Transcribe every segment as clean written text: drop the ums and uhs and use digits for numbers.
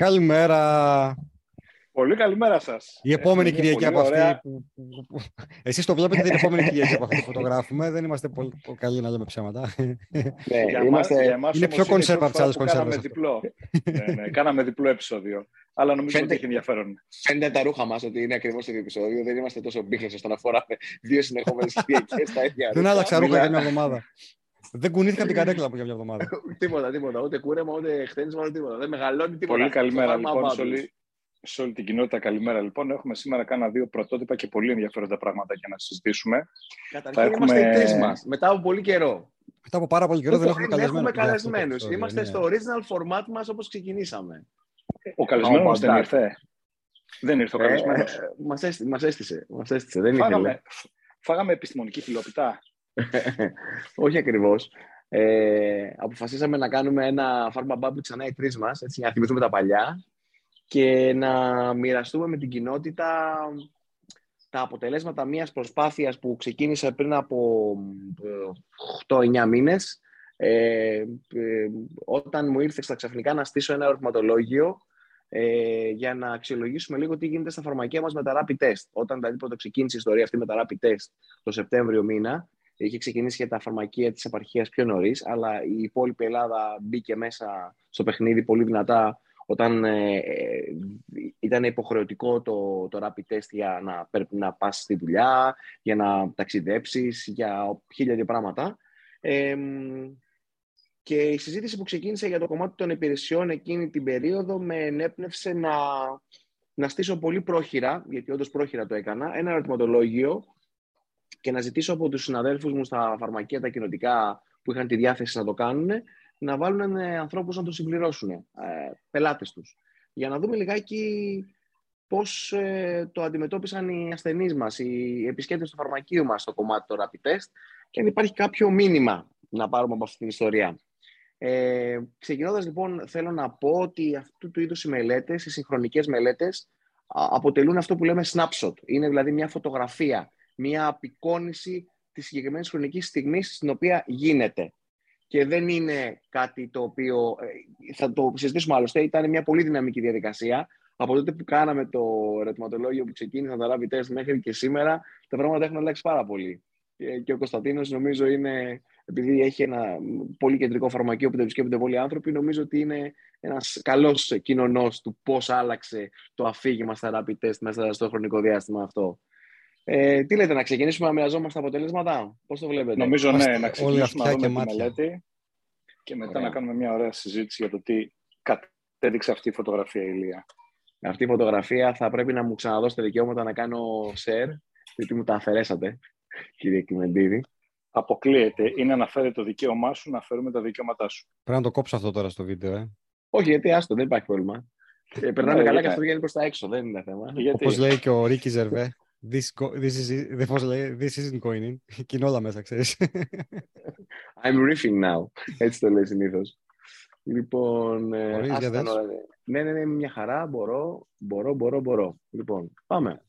Καλημέρα. Πολύ καλημέρα σας. Η επόμενη Κυριακή από αυτή. Εσείς το βλέπετε την επόμενη Κυριακή από αυτή που φωτογράφουμε. Δεν είμαστε πολύ καλοί να λέμε ψέματα. Ναι, είναι πιο κονσέρβα από τις άλλες κονσέρβες. Κάναμε διπλό επεισόδιο. Αλλά νομίζω ότι έχει ενδιαφέρον. Φαίνεται τα ρούχα μας ότι είναι ακριβώς το ίδιο επεισόδιο. Δεν είμαστε τόσο μπίχλες ώστε να φοράμε δύο συνεχόμενες Κυριακές τα ίδια. Δεν άλλαξα ρούχα για μια εβδομάδα. Δεν κουνήθηκα την καρέκλα από για μια εβδομάδα. Τίποτα. Ούτε κούρεμα, ούτε χτένισμα, τίποτα. Δεν μεγαλώνει τίποτα. Πολύ καλημέρα λοιπόν σε όλη την κοινότητα. Καλημέρα λοιπόν. Έχουμε σήμερα κάνα δύο πρωτότυπα και πολύ ενδιαφέροντα πράγματα για να συζητήσουμε. Καταρχήν είμαστε τρεις μας. Μετά από πολύ καιρό. Μετά από πάρα πολύ καιρό δεν έχουμε καλεσμένους. Είμαστε στο original format μας όπως ξεκινήσαμε. Ο καλεσμένος μας δεν ήρθε. Δεν ήρθε ο καλεσμένος. Μας έστησε. Φάγαμε επιστημονική φιλοπιτά. Όχι ακριβώς. Αποφασίσαμε να κάνουμε ένα Farm Pub ξανά οι τρεις μας, έτσι, για να θυμηθούμε τα παλιά και να μοιραστούμε με την κοινότητα τα αποτελέσματα μιας προσπάθειας που ξεκίνησε πριν από 8-9 μήνες, όταν μου ήρθε στα ξαφνικά να στήσω ένα ερωτηματολόγιο για να αξιολογήσουμε λίγο τι γίνεται στα φαρμακεία μας με τα rapid test. Όταν δηλαδή πρώτα ξεκίνησε η ιστορία αυτή με τα rapid test το Σεπτέμβριο μήνα, είχε ξεκινήσει για τα φαρμακεία της επαρχίας πιο νωρίς, αλλά η υπόλοιπη Ελλάδα μπήκε μέσα στο παιχνίδι πολύ δυνατά όταν ήταν υποχρεωτικό το rapid test για να πας στη δουλειά, για να ταξιδέψεις, για χίλια δύο πράγματα. Και η συζήτηση που ξεκίνησε για το κομμάτι των υπηρεσιών εκείνη την περίοδο με ενέπνευσε να στήσω πολύ πρόχειρα, γιατί όντως πρόχειρα το έκανα, ένα ερωτηματολόγιο και να ζητήσω από τους συναδέλφους μου στα φαρμακεία, τα κοινοτικά που είχαν τη διάθεση να το κάνουν, να βάλουν ανθρώπους να το συμπληρώσουν, πελάτες τους. Για να δούμε λιγάκι πώς το αντιμετώπισαν οι ασθενείς μας, οι επισκέπτες του φαρμακείου μας στο κομμάτι του rapid test και αν υπάρχει κάποιο μήνυμα να πάρουμε από αυτή την ιστορία. Ξεκινώντας λοιπόν, θέλω να πω ότι αυτού του είδους οι μελέτες, οι συγχρονικές μελέτες, αποτελούν αυτό που λέμε snapshot. Είναι δηλαδή μια φωτογραφία, μια απεικόνηση της συγκεκριμένης χρονικής στιγμής στην οποία γίνεται. Και δεν είναι κάτι το οποίο, θα το συζητήσουμε άλλωστε, ήταν μια πολύ δυναμική διαδικασία. Από τότε που κάναμε το ερωτηματολόγιο που ξεκίνησαν τα rapid test μέχρι και σήμερα, τα πράγματα έχουν αλλάξει πάρα πολύ. Και ο Κωνσταντίνος νομίζω είναι, επειδή έχει ένα πολύ κεντρικό φαρμακείο που το επισκέπτονται πολλοί άνθρωποι, νομίζω ότι είναι ένας καλός κοινωνός του πώς άλλαξε το αφήγημα στα rapid test μέσα στο χρονικό διάστημα αυτό. Τι λέτε, να ξεκινήσουμε να μοιραζόμαστε τα αποτελέσματα, πώς το βλέπετε? Νομίζω ναι, να ξεκινήσουμε να δούμε τη μελέτη και μετά να κάνουμε μια ωραία συζήτηση για το τι κατέδειξε αυτή η φωτογραφία, Ηλία. Αυτή η φωτογραφία θα πρέπει να μου ξαναδώσετε δικαιώματα να κάνω share, γιατί μου τα αφαιρέσατε, κύριε Κιμεντίδη. Αποκλείεται. Είναι να φέρει το δικαίωμά σου, να φέρουμε τα δικαιώματά σου. Πρέπει να το κόψω αυτό τώρα στο βίντεο, Όχι, γιατί άστο, δεν υπάρχει πρόβλημα. Περνάμε καλά και αυτό βγαίνει προς τα έξω, δεν είναι θέμα. Όπως λέει και ο Ρίκη Ζερβέ, this isn't going in. Είναι όλα μέσα, ξέρεις. I'm riffing now. Έτσι το λέει συνήθως. Λοιπόν, ναι, μια χαρά, μπορώ. Λοιπόν, πάμε.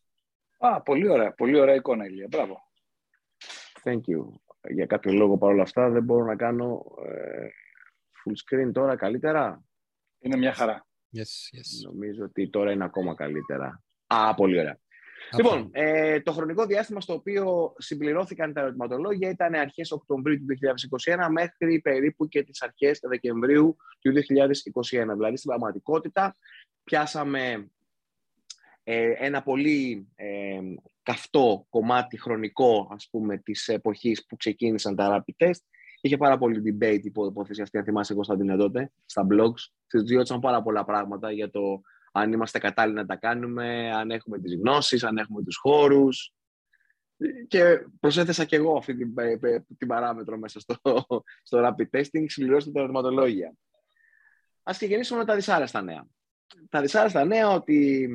Πολύ ωραία εικόνα, Ηλία. Μπράβο. Thank you. Για κάποιο λόγο παρόλα αυτά δεν μπορώ να κάνω full screen τώρα καλύτερα. Είναι μια χαρά. Yes. Νομίζω ότι τώρα είναι ακόμα καλύτερα. Πολύ ωραία. Λοιπόν, το χρονικό διάστημα στο οποίο συμπληρώθηκαν τα ερωτηματολόγια ήταν αρχές Οκτωβρίου του 2021 μέχρι περίπου και τις αρχές Δεκεμβρίου του 2021. Δηλαδή, στην πραγματικότητα πιάσαμε ένα πολύ καυτό κομμάτι χρονικό, ας πούμε, της εποχής που ξεκίνησαν τα rapid test. Είχε πάρα πολύ debate η υπόθεση αυτή, αν θυμάσαι, Κωνσταντίνε, τότε, στα blogs. Συζητιόντουσαν πάρα πολλά πράγματα για το αν είμαστε κατάλληλοι να τα κάνουμε, αν έχουμε τις γνώσεις, αν έχουμε τους χώρους. Και προσέθεσα και εγώ αυτή την παράμετρο μέσα στο rapid testing, συμπληρώστε τα ερωτηματολόγια. Ας ξεκινήσουμε με τα δυσάρεστα νέα. Τα δυσάρεστα νέα ότι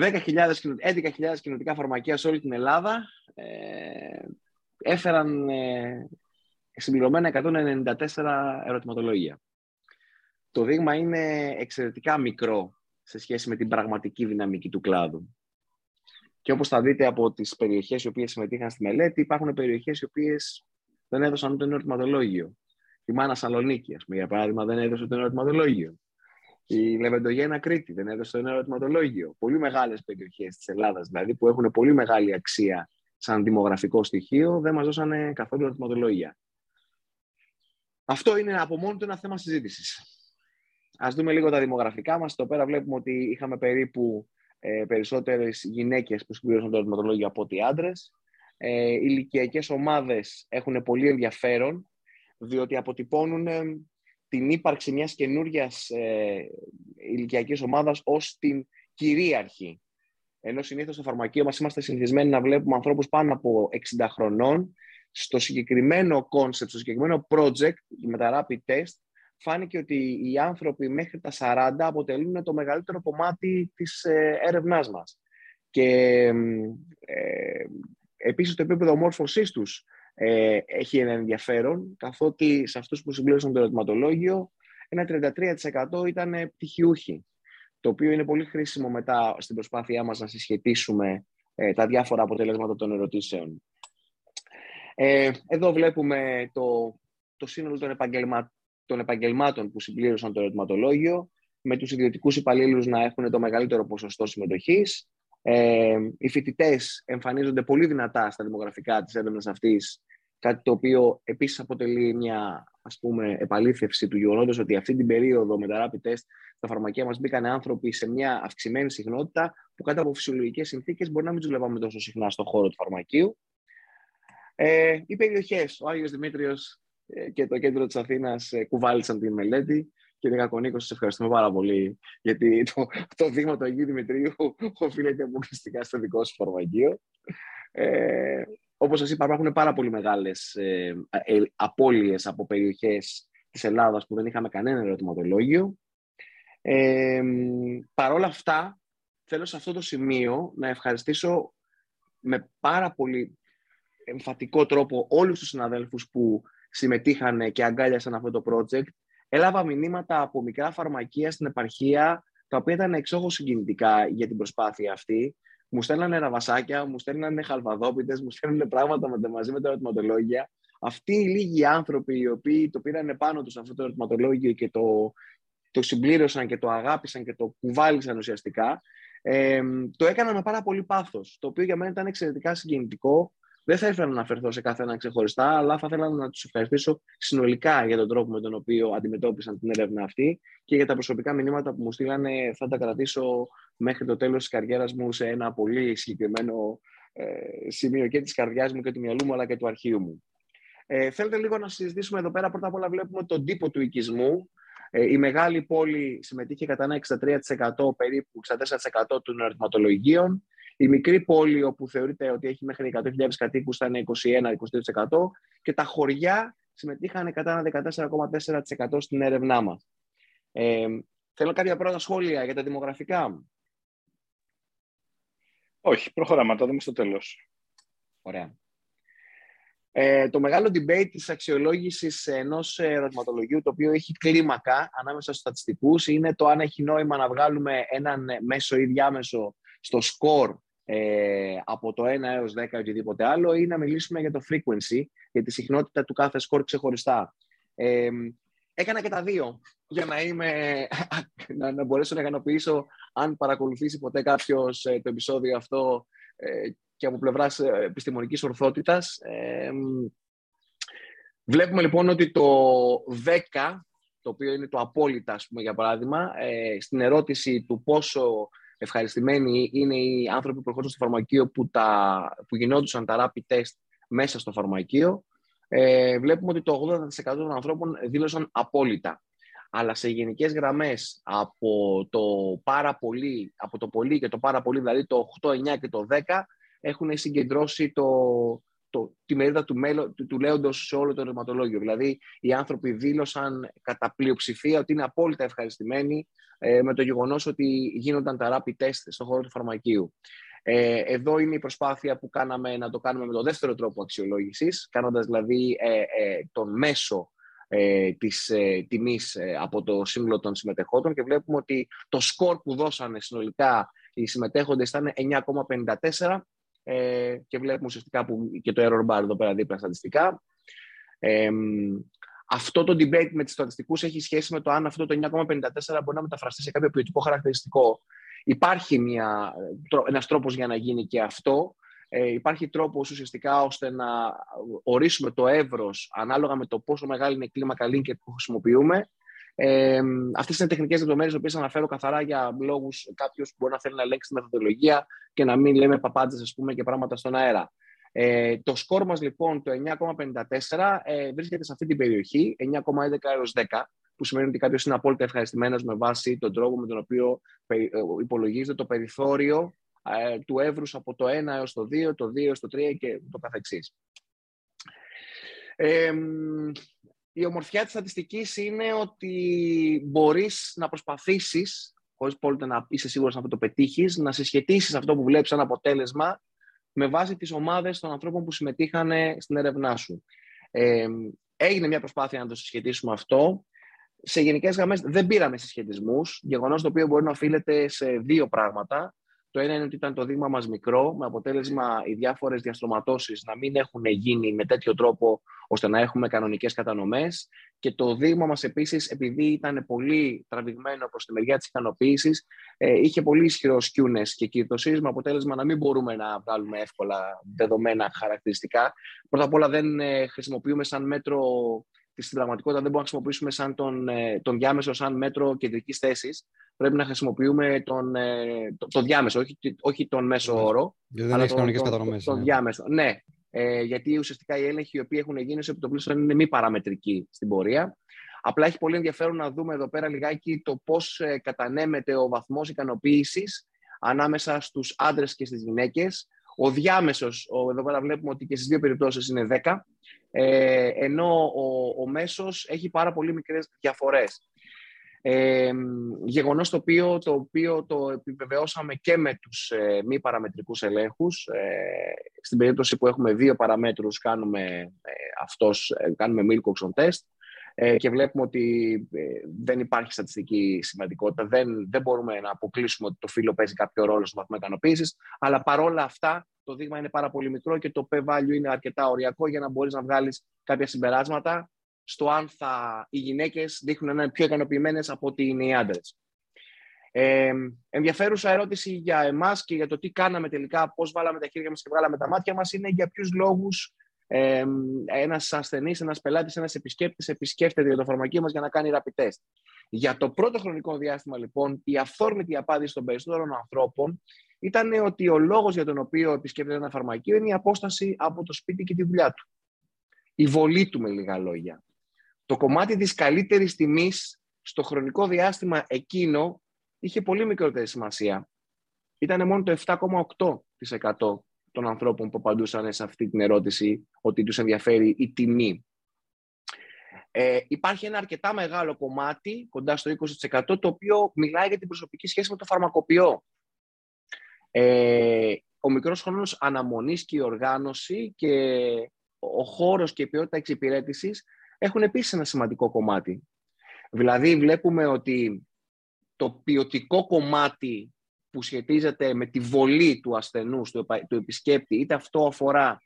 11.000 κοινοτικά φαρμακεία σε όλη την Ελλάδα έφεραν συμπληρωμένα 194 ερωτηματολόγια. Το δείγμα είναι εξαιρετικά μικρό σε σχέση με την πραγματική δυναμική του κλάδου. Και όπως θα δείτε από τις περιοχές οι οποίες συμμετείχαν στη μελέτη, υπάρχουν περιοχές οι οποίες δεν έδωσαν ούτε ένα ερωτηματολόγιο. Η Μάνα Σαλονίκη, ας πούμε, για παράδειγμα, δεν έδωσε ούτε ένα ερωτηματολόγιο. Η Λεβεντογένα Κρήτη δεν έδωσε ένα ερωτηματολόγιο. Πολύ μεγάλες περιοχές της Ελλάδας, δηλαδή, που έχουν πολύ μεγάλη αξία σαν δημογραφικό στοιχείο, δεν μας δώσανε καθόλου ερωτηματολόγια. Αυτό είναι από μόνο του ένα θέμα συζήτησης. Ας δούμε λίγο τα δημογραφικά μας. Εδώ πέρα βλέπουμε ότι είχαμε περίπου περισσότερες γυναίκες που συμπλήρωσαν το ερωτηματολόγιο από ότι άντρες. Οι ηλικιακές ομάδες έχουν πολύ ενδιαφέρον, διότι αποτυπώνουν την ύπαρξη μιας καινούριας ηλικιακής ομάδας ως την κυρίαρχη. Ενώ συνήθως στο φαρμακείο μας είμαστε συνηθισμένοι να βλέπουμε ανθρώπους πάνω από 60 χρονών. Στο συγκεκριμένο concept, στο συγκεκριμένο project με τα rapid test, φάνηκε ότι οι άνθρωποι μέχρι τα 40 αποτελούν το μεγαλύτερο κομμάτι της έρευνάς μας. Και επίσης το επίπεδο ομόρφωσής τους έχει ένα ενδιαφέρον, καθότι σε αυτούς που συμπλήρωσαν το ερωτηματολόγιο ένα 33% ήταν πτυχιούχοι, το οποίο είναι πολύ χρήσιμο μετά στην προσπάθειά μας να συσχετίσουμε τα διάφορα αποτελέσματα των ερωτήσεων. Εδώ βλέπουμε το σύνολο των επαγγελμάτων που συμπλήρωσαν το ερωτηματολόγιο, με τους ιδιωτικούς υπαλλήλους να έχουν το μεγαλύτερο ποσοστό συμμετοχής. Οι φοιτητές εμφανίζονται πολύ δυνατά στα δημογραφικά της έρευνας αυτής, κάτι το οποίο επίσης αποτελεί μια, ας πούμε, επαλήθευση του γεγονότος ότι αυτή την περίοδο με τα rapid test στα φαρμακεία μας μπήκαν άνθρωποι σε μια αυξημένη συχνότητα που κάτω από φυσιολογικές συνθήκες μπορεί να μην τους βλέπαμε τόσο συχνά στον χώρο του φαρμακείου. Οι περιοχές, ο Άγιος Δημήτριος και το κέντρο της Αθήνας κουβάλισαν τη μελέτη. Κύριε Κακονίκο, σας ευχαριστούμε πάρα πολύ, γιατί το δείγμα του Αγίου Δημητρίου οφείλεται αποκλειστικά στο δικό σας φαρμακείο. Όπως σας είπα, υπάρχουν πάρα πολύ μεγάλες απώλειες από περιοχές της Ελλάδας που δεν είχαμε κανένα ερωτηματολόγιο. Παρ' όλα αυτά, θέλω σε αυτό το σημείο να ευχαριστήσω με πάρα πολύ εμφατικό τρόπο όλους τους συναδέλφους που συμμετείχαν και αγκάλιασαν αυτό το project. Έλαβα μηνύματα από μικρά φαρμακεία στην επαρχία, τα οποία ήταν εξόχως συγκινητικά για την προσπάθεια αυτή. Μου στέλνανε ραβασάκια, μου στέλνανε χαλβαδόπιτες, μου στέλνανε πράγματα μαζί με τα ερωτηματολόγια. Αυτοί οι λίγοι άνθρωποι οι οποίοι το πήραν πάνω τους αυτό το ερωτηματολόγιο και το συμπλήρωσαν και το αγάπησαν και το κουβάλισαν ουσιαστικά, το έκαναν με πάρα πολύ πάθος, το οποίο για μένα ήταν εξαιρετικά συγκινητικό. Δεν θα ήθελα να αναφερθώ σε κάθε έναν ξεχωριστά, αλλά θα ήθελα να τους ευχαριστήσω συνολικά για τον τρόπο με τον οποίο αντιμετώπισαν την έρευνα αυτή και για τα προσωπικά μηνύματα που μου στείλανε. Θα τα κρατήσω μέχρι το τέλος της καριέρας μου σε ένα πολύ συγκεκριμένο σημείο και της καρδιάς μου και του μυαλού μου, αλλά και του αρχείου μου. Θέλετε λίγο να συζητήσουμε εδώ πέρα. Πρώτα απ' όλα βλέπουμε τον τύπο του οικισμού. Η μεγάλη πόλη συμμετείχε κατά ένα 63% περίπου, 64% των ερωτηματολογίων. Η μικρή πόλη, όπου θεωρείται ότι έχει μέχρι 100.000 κατοίκους, ήταν 21-22% και τα χωριά συμμετείχαν κατά ένα 14,4% στην έρευνά μας. Θέλω κάποια πρώτα σχόλια για τα δημογραφικά. Όχι, προχωράμε, θα δούμε στο τέλος. Ωραία. Το μεγάλο debate της αξιολόγησης ενός ερωτηματολογίου, το οποίο έχει κλίμακα ανάμεσα στους στατιστικούς, είναι το αν έχει νόημα να βγάλουμε έναν μέσο ή διάμεσο στο σκορ από το 1 έως 10 ή οτιδήποτε άλλο, ή να μιλήσουμε για το frequency, για τη συχνότητα του κάθε σκορ ξεχωριστά. Έκανα και τα δύο για να μπορέσω να ικανοποιήσω, αν παρακολουθήσει ποτέ κάποιος το επεισόδιο αυτό και από πλευράς επιστημονικής ορθότητας. Βλέπουμε λοιπόν ότι το 10, το οποίο είναι το απόλυτα, ας πούμε, για παράδειγμα, στην ερώτηση του πόσο ευχαριστημένοι είναι οι άνθρωποι που προχώρησαν στο φαρμακείο που γινόντουσαν τα rapid test μέσα στο φαρμακείο, βλέπουμε ότι το 80% των ανθρώπων δήλωσαν απόλυτα. Αλλά σε γενικές γραμμές, από το πολύ και το πάρα πολύ, δηλαδή το 8, 9 και το 10, έχουν συγκεντρώσει τη μερίδα του λέοντος σε όλο το ερωτηματολόγιο. Δηλαδή, οι άνθρωποι δήλωσαν κατά πλειοψηφία ότι είναι απόλυτα ευχαριστημένοι με το γεγονός ότι γίνονταν τα rapid test στον χώρο του φαρμακείου. Εδώ είναι η προσπάθεια που κάναμε να το κάνουμε με το δεύτερο τρόπο αξιολόγησης, κάνοντας δηλαδή τον μέσο της τιμής από το σύνολο των συμμετεχόντων, και βλέπουμε ότι το σκορ που δώσανε συνολικά οι συμμετέχοντες ήταν 9,54, και βλέπουμε ουσιαστικά και το error bar εδώ πέρα δίπλα στατιστικά. Αυτό το debate με τις στατιστικούς έχει σχέση με το αν αυτό το 9,54 μπορεί να μεταφραστεί σε κάποιο ποιοτικό χαρακτηριστικό. Υπάρχει ένας τρόπος για να γίνει και αυτό. Υπάρχει τρόπος ουσιαστικά ώστε να ορίσουμε το εύρος ανάλογα με το πόσο μεγάλη είναι η κλίμακα link που χρησιμοποιούμε. Αυτές είναι τεχνικές λεπτομέρειες, τις οποίες αναφέρω καθαρά για λόγους κάποιος που μπορεί να θέλει να ελέγξει τη μεθοδολογία και να μην λέμε παπάντζες, ας πούμε, και πράγματα στον αέρα. Το σκόρ μας λοιπόν το 9,54 βρίσκεται σε αυτή την περιοχή, 9,11 έως 10, που σημαίνει ότι κάποιος είναι απόλυτα ευχαριστημένος με βάση τον τρόπο με τον οποίο υπολογίζεται το περιθώριο του εύρους από το 1 έως το 2, το 2 έως το 3 και το καθεξής. Η ομορφιά της στατιστικής είναι ότι μπορείς να προσπαθήσεις, χωρίς πολύ να είσαι σίγουρος να το πετύχεις, να συσχετίσεις αυτό που βλέπεις σαν αποτέλεσμα με βάση τις ομάδες των ανθρώπων που συμμετείχαν στην έρευνά σου. Έγινε μια προσπάθεια να το συσχετίσουμε αυτό. Σε γενικές γραμμές δεν πήραμε συσχετισμούς, γεγονός το οποίο μπορεί να οφείλεται σε δύο πράγματα. Το ένα είναι ότι ήταν το δείγμα μας μικρό, με αποτέλεσμα οι διάφορες διαστρωματώσεις να μην έχουν γίνει με τέτοιο τρόπο ώστε να έχουμε κανονικές κατανομές. Και το δείγμα μας επίσης, επειδή ήταν πολύ τραβηγμένο προς τη μεριά της ικανοποίησης, είχε πολύ ισχυρό skewness και κύρδωσης, με αποτέλεσμα να μην μπορούμε να βγάλουμε εύκολα δεδομένα χαρακτηριστικά. Πρώτα απ' όλα δεν χρησιμοποιούμε σαν μέτρο στην πραγματικότητα, δεν μπορούμε να χρησιμοποιήσουμε σαν τον διάμεσο σαν μέτρο κεντρικής θέσης. Πρέπει να χρησιμοποιούμε το διάμεσο, όχι τον μέσο όρο. Δηλαδή δεν έχει κανονικές κατανομές. Τον διάμεσο. Ναι, γιατί ουσιαστικά οι έλεγχοι οι οποίοι έχουν γίνει σε το πλήστον είναι μη παραμετρικοί στην πορεία. Απλά έχει πολύ ενδιαφέρον να δούμε εδώ πέρα λιγάκι το πώς κατανέμεται ο βαθμός ικανοποίησης ανάμεσα στους άντρες και στις γυναίκες. Ο διάμεσος, εδώ πέρα βλέπουμε ότι και στις δύο περιπτώσεις είναι 10, ενώ ο μέσος έχει πάρα πολύ μικρές διαφορές. Γεγονός το οποίο το επιβεβαιώσαμε και με τους μη παραμετρικούς ελέγχους. Στην περίπτωση που έχουμε δύο παραμέτρους κάνουμε Milcoxon test και βλέπουμε ότι δεν υπάρχει στατιστική σημαντικότητα. Δεν μπορούμε να αποκλείσουμε ότι το φύλο παίζει κάποιο ρόλο στο βαθμό ικανοποίησης, αλλά παρόλα αυτά το δείγμα είναι πάρα πολύ μικρό και το p-value είναι αρκετά οριακό για να μπορείς να βγάλεις κάποια συμπεράσματα στο αν οι γυναίκες δείχνουν να είναι πιο ικανοποιημένες από ότι είναι οι άντρες. Ενδιαφέρουσα ερώτηση για εμάς και για το τι κάναμε τελικά, πώς βάλαμε τα χέρια μας και βγάλαμε τα μάτια μας, είναι για ποιους λόγους ένας ασθενής, ένας πελάτης, ένας επισκέπτης επισκέφτεται το φαρμακείο μας για να κάνει rapid test. Για το πρώτο χρονικό διάστημα, λοιπόν, η αυθόρμητη απάντηση των περισσότερων ανθρώπων ήταν ότι ο λόγος για τον οποίο επισκέπτεται ένα φαρμακείο είναι η απόσταση από το σπίτι και τη δουλειά του. Η βολή του, με λίγα λόγια. Το κομμάτι της καλύτερης τιμής στο χρονικό διάστημα εκείνο είχε πολύ μικρότερη σημασία. Ήταν μόνο το 7,8% των ανθρώπων που απαντούσαν σε αυτή την ερώτηση ότι τους ενδιαφέρει η τιμή. Υπάρχει ένα αρκετά μεγάλο κομμάτι, κοντά στο 20%, το οποίο μιλάει για την προσωπική σχέση με το φαρμακοποιό. Ο μικρός χρόνος αναμονής και η οργάνωση και ο χώρος και η ποιότητα εξυπηρέτησης έχουν επίσης ένα σημαντικό κομμάτι. Δηλαδή βλέπουμε ότι το ποιοτικό κομμάτι που σχετίζεται με τη βολή του ασθενού, του επισκέπτη, είτε αυτό αφορά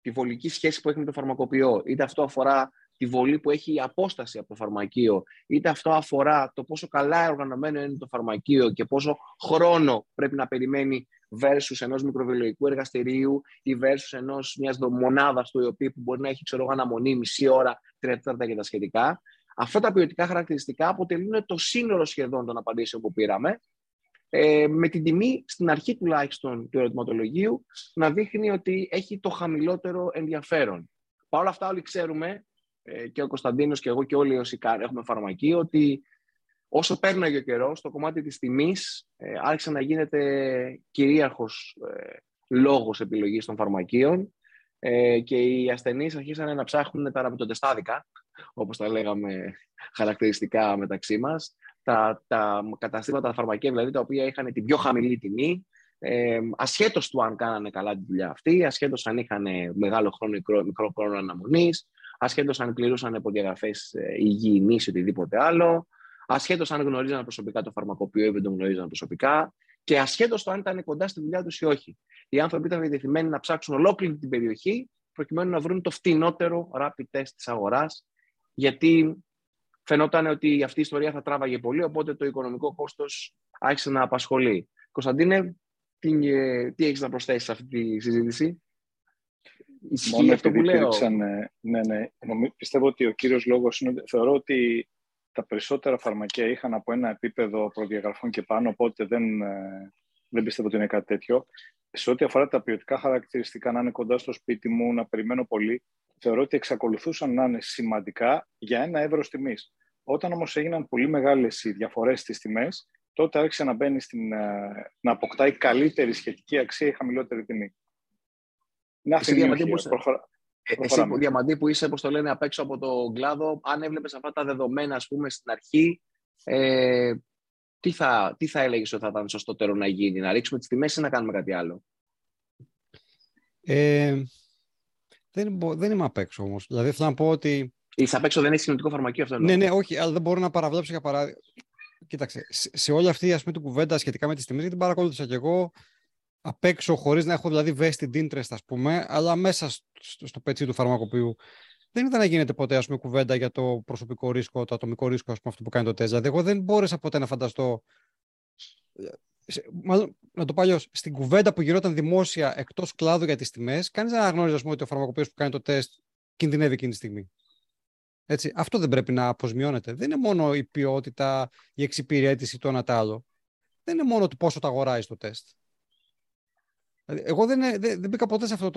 τη βολική σχέση που έχει με το φαρμακοποιό, είτε αυτό αφορά τη βολή που έχει η απόσταση από το φαρμακείο, είτε αυτό αφορά το πόσο καλά οργανωμένο είναι το φαρμακείο και πόσο χρόνο πρέπει να περιμένει versus ενός μικροβιολογικού εργαστηρίου ή versus μιας μονάδας του ΕΟΠΥ που μπορεί να έχει αναμονή μισή ώρα, 3 τέταρτα και τα σχετικά. Αυτά τα ποιοτικά χαρακτηριστικά αποτελούν το σύνολο σχεδόν των απαντήσεων που πήραμε, με την τιμή στην αρχή τουλάχιστον του ερωτηματολογίου να δείχνει ότι έχει το χαμηλότερο ενδιαφέρον. Παρ' όλα αυτά όλοι ξέρουμε, και ο Κωνσταντίνος και εγώ και όλοι όσοι έχουμε φαρμακείο, ότι όσο πέρναγε ο καιρός, το κομμάτι της τιμής άρχισε να γίνεται κυρίαρχος λόγος επιλογής των φαρμακείων και οι ασθενείς αρχίσαν να ψάχνουν τα ραπιτοτεστάδικα, όπως τα λέγαμε χαρακτηριστικά μεταξύ μας, τα καταστήματα, τα φαρμακεία δηλαδή, τα οποία είχαν την πιο χαμηλή τιμή, ασχέτως του αν κάνανε καλά τη δουλειά αυτή, ασχέτως αν είχαν μεγάλο χρόνο ή μικρό χρόνο αναμονής, ασχέτως αν κληρούσαν προδιαγραφές υγιεινής ή οτιδήποτε άλλο, ασχέτως αν γνωρίζαν προσωπικά το φαρμακοποιό ή δεν τον γνωρίζαν προσωπικά, και ασχέτως το αν ήταν κοντά στη δουλειά τους ή όχι. Οι άνθρωποι ήταν διατεθειμένοι να ψάξουν ολόκληρη την περιοχή προκειμένου να βρουν το φτηνότερο rapid test της αγοράς γιατί φαινόταν ότι αυτή η ιστορία θα τράβαγε πολύ, οπότε το οικονομικό κόστος άρχισε να απασχολεί. Κωνσταντίνε, τι έχεις να προσθέσεις σε αυτή τη συζήτηση? Μόνο αυτό που λέω. Ναι. Πιστεύω ότι ο κύριος λόγος είναι, θεωρώ ότι τα περισσότερα φαρμακεία είχαν από ένα επίπεδο προδιαγραφών και πάνω, οπότε δεν πιστεύω ότι είναι κάτι τέτοιο. Σε ό,τι αφορά τα ποιοτικά χαρακτηριστικά, να είναι κοντά στο σπίτι μου, να περιμένω πολύ, θεωρώ ότι εξακολουθούσαν να είναι σημαντικά για ένα εύρος τιμής. Όταν όμως έγιναν πολύ μεγάλες οι διαφορές στις τιμές, τότε άρχισε να μπαίνει να αποκτάει καλύτερη σχετική αξία ή χαμηλότερη τιμή. Να εσύ που Διαμαντή που είσαι, όπως το λένε, απ' έξω από τον κλάδο, αν έβλεπες αυτά τα δεδομένα, ας πούμε, στην αρχή, τι θα έλεγες ότι θα ήταν σωστότερο να γίνει, να ρίξουμε τις τιμές ή να κάνουμε κάτι άλλο? Δεν είμαι απ' έξω όμως. Δηλαδή, θέλω να πω ότι. Είσαι απ' έξω, δεν έχει συνολικό φαρμακείο αυτό. Ναι, όχι, αλλά δεν μπορώ να παραβλέψω για παράδειγμα. Κοίταξε, σε όλη αυτή την κουβέντα σχετικά με τις τιμές, γιατί την παρακολούθησα κι εγώ απ' έξω, χωρίς να έχω δηλαδή vested interest, ας πούμε, αλλά μέσα στο πετσί του φαρμακοποιού. Δεν ήταν να γίνεται ποτέ, ας πούμε, κουβέντα για το προσωπικό ρίσκο, το ατομικό ρίσκο, ας πούμε, αυτό που κάνει το τεστ. Δηλαδή, εγώ δεν μπόρεσα ποτέ να φανταστώ. Μάλλον, να το πω αλλιώς, στην κουβέντα που γινόταν δημόσια εκτός κλάδου για τις τιμές, κανείς δεν αναγνώριζε, ας πούμε, ότι ο φαρμακοποιός που κάνει το τεστ κινδυνεύει εκείνη τη στιγμή. Έτσι, αυτό δεν πρέπει να αποσμιώνεται. Δεν είναι μόνο η ποιότητα, η εξυπηρέτηση, το ένα τ' άλλο. Δεν είναι μόνο το πόσο το αγοράζει το τεστ. Δηλαδή, εγώ δεν μπήκα ποτέ σε αυτό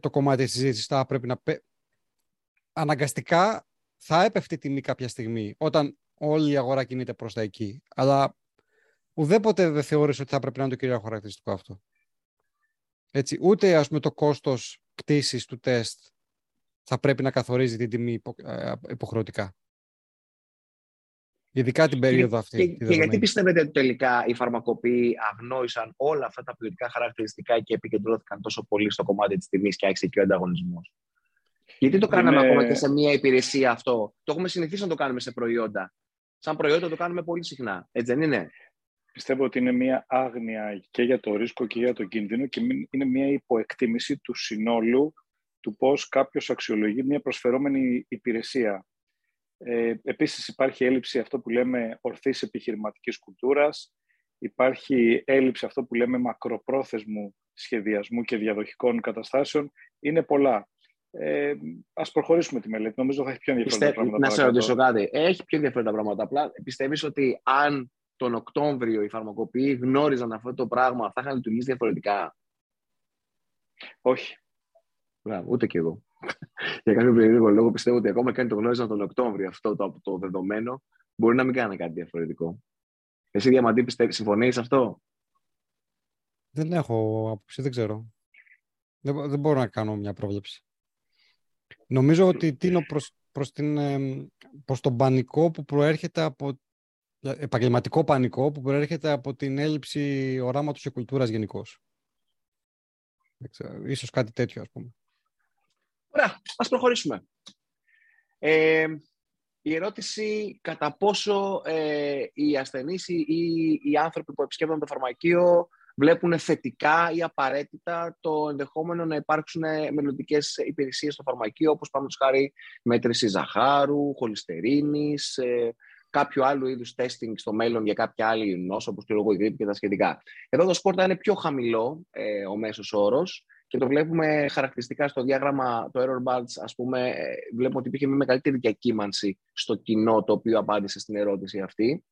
το κομμάτι της συζήτησης. Θα πρέπει να. Αναγκαστικά θα έπεφτε η τιμή κάποια στιγμή, όταν όλη η αγορά κινείται προς τα εκεί. Αλλά ουδέποτε δεν θεώρησε ότι θα πρέπει να είναι το κυρίαρχο χαρακτηριστικό αυτό. Έτσι, ούτε, ας πούμε, το κόστος κτήσης του τεστ θα πρέπει να καθορίζει την τιμή υποχρεωτικά. Ειδικά την περίοδο αυτή. Και γιατί πιστεύετε ότι τελικά οι φαρμακοποιοί αγνόησαν όλα αυτά τα ποιοτικά χαρακτηριστικά και επικεντρώθηκαν τόσο πολύ στο κομμάτι της τιμής και άρχισε και ο ανταγωνισμός? Γιατί το κάναμε ακόμα και σε μια υπηρεσία αυτό? Το έχουμε συνηθίσει να το κάνουμε σε προϊόντα. Σαν προϊόντα το κάνουμε πολύ συχνά. Έτσι δεν είναι? Πιστεύω ότι είναι μια άγνοια και για το ρίσκο και για το κίνδυνο και είναι μια υποεκτίμηση του συνόλου του πώς κάποιος αξιολογεί μια προσφερόμενη υπηρεσία. Επίσης υπάρχει έλλειψη αυτό που λέμε ορθής επιχειρηματικής κουλτούρας, υπάρχει έλλειψη αυτό που λέμε μακροπρόθεσμου σχεδιασμού και διαδοχικών καταστάσεων. Είναι πολλά. Ας προχωρήσουμε τη μελέτη. Νομίζω θα έχει πιο ενδιαφέροντα πράγματα. Να σε ρωτήσω κάτι. Έχει πιο ενδιαφέροντα πράγματα. Απλά πιστεύεις ότι αν τον Οκτώβριο οι φαρμακοποιοί γνώριζαν αυτό το πράγμα, θα είχαν λειτουργήσει διαφορετικά? Όχι. Ούτε κι εγώ. Για κάποιο περίεργο λόγο πιστεύω ότι ακόμα και αν το γνώριζαν τον Οκτώβριο αυτό το δεδομένο, μπορεί να μην κάνει κάτι διαφορετικό. Εσύ, Διαμαντή, συμφωνείς σε αυτό? Δεν έχω άποψη, δεν ξέρω. Δεν μπορώ να κάνω μια πρόβλεψη. Νομίζω ότι τίνω προς τον πανικό που προέρχεται από. Επαγγελματικό πανικό που προέρχεται από την έλλειψη οράματος και κουλτούρας γενικώς. Ίσως κάτι τέτοιο, ας πούμε. Ωραία, ας προχωρήσουμε. Η ερώτηση κατά πόσο οι ασθενείς ή οι άνθρωποι που επισκέπτονται το φαρμακείο βλέπουν θετικά ή απαραίτητα το ενδεχόμενο να υπάρξουν μελλοντικές υπηρεσίες στο φαρμακείο, όπως πάνω τους χάρη μέτρηση ζαχάρου, χολυστερίνης, κάποιο άλλο είδους testing στο μέλλον για κάποια άλλη νόσο, όπως τη λογογρήπη και τα σχετικά. Εδώ το Σπόρτα είναι πιο χαμηλό ο μέσος όρος και το βλέπουμε χαρακτηριστικά στο διάγραμμα το error bars, ας πούμε, βλέπουμε ότι υπήρχε μια μεγαλύτερη διακύμανση στο κοινό το οποίο απάντησε στην ερώτηση αυτή.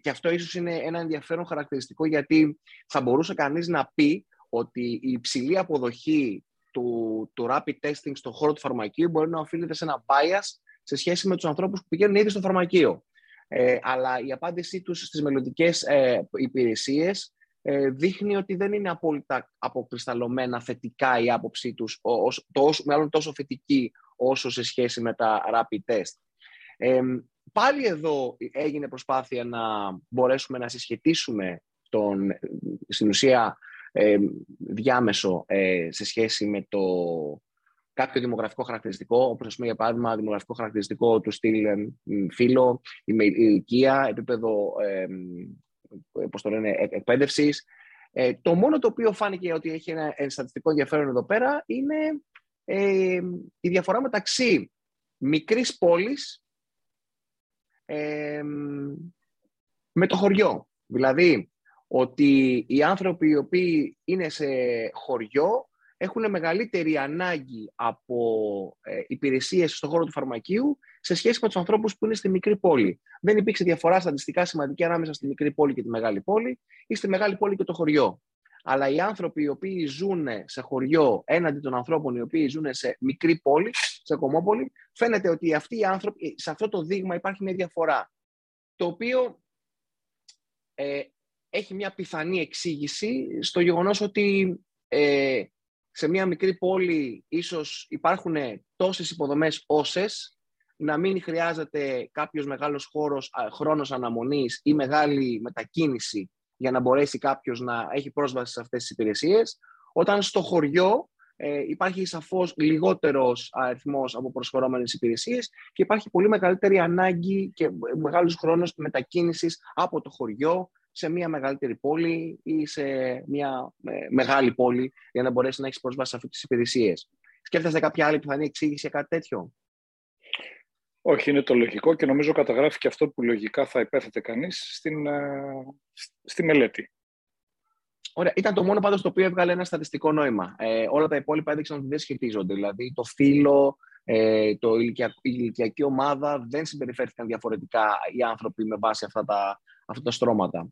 Και αυτό ίσως είναι ένα ενδιαφέρον χαρακτηριστικό, γιατί θα μπορούσε κανείς να πει ότι η υψηλή αποδοχή του rapid testing στον χώρο του φαρμακείου μπορεί να οφείλεται σε ένα bias σε σχέση με τους ανθρώπους που πηγαίνουν ήδη στο φαρμακείο. Αλλά η απάντησή τους στις μελλοντικές υπηρεσίες δείχνει ότι δεν είναι απόλυτα αποκρισταλωμένα θετικά η άποψή τους, μάλλον τόσο θετική όσο σε σχέση με τα rapid test. Πάλι εδώ έγινε προσπάθεια να μπορέσουμε να συσχετίσουμε τον, στην ουσία, διάμεσο σε σχέση με το κάποιο δημογραφικό χαρακτηριστικό, όπως ας πούμε για παράδειγμα δημογραφικό χαρακτηριστικό του στυλ φύλο, ηλικία, επίπεδο εκπαίδευσης. Το μόνο το οποίο φάνηκε ότι έχει ένα στατιστικό ενδιαφέρον εδώ πέρα είναι η διαφορά μεταξύ μικρής πόλης με το χωριό. Δηλαδή, ότι οι άνθρωποι οι οποίοι είναι σε χωριό έχουν μεγαλύτερη ανάγκη από υπηρεσίες στον χώρο του φαρμακείου σε σχέση με τους ανθρώπους που είναι στη μικρή πόλη. Δεν υπήρξε διαφορά στατιστικά σημαντική ανάμεσα στη μικρή πόλη και τη μεγάλη πόλη ή στη μεγάλη πόλη και το χωριό. Αλλά οι άνθρωποι οι οποίοι ζουν σε χωριό έναντι των ανθρώπων οι οποίοι ζουν σε μικρή πόλη, σε κομμόπολη, φαίνεται ότι αυτοί οι άνθρωποι, σε αυτό το δείγμα υπάρχει μια διαφορά. Το οποίο έχει μια πιθανή εξήγηση στο γεγονός ότι σε μια μικρή πόλη ίσως υπάρχουν τόσες υποδομές όσες, να μην χρειάζεται κάποιος μεγάλος χρόνος αναμονής ή μεγάλη μετακίνηση για να μπορέσει κάποιος να έχει πρόσβαση σε αυτές τις υπηρεσίες. Όταν στο χωριό υπάρχει σαφώς λιγότερος αριθμός από προσφορόμενες υπηρεσίες και υπάρχει πολύ μεγαλύτερη ανάγκη και μεγάλος χρόνος μετακίνησης από το χωριό σε μια μεγαλύτερη πόλη ή σε μια μεγάλη πόλη για να μπορέσει να έχει πρόσβαση σε αυτές τις υπηρεσίες. Σκέφτεστε κάποια άλλη πιθανή εξήγηση για κάτι τέτοιο? Όχι, είναι το λογικό και νομίζω καταγράφει και αυτό που λογικά θα υπέθετε κανείς στη μελέτη. Ωραία. Ήταν το μόνο πάντως το οποίο έβγαλε ένα στατιστικό νόημα. Όλα τα υπόλοιπα έδειξαν ότι δεν σχετίζονται. Δηλαδή το φύλο, η ηλικιακή ομάδα, δεν συμπεριφέρθηκαν διαφορετικά οι άνθρωποι με βάση αυτά τα στρώματα.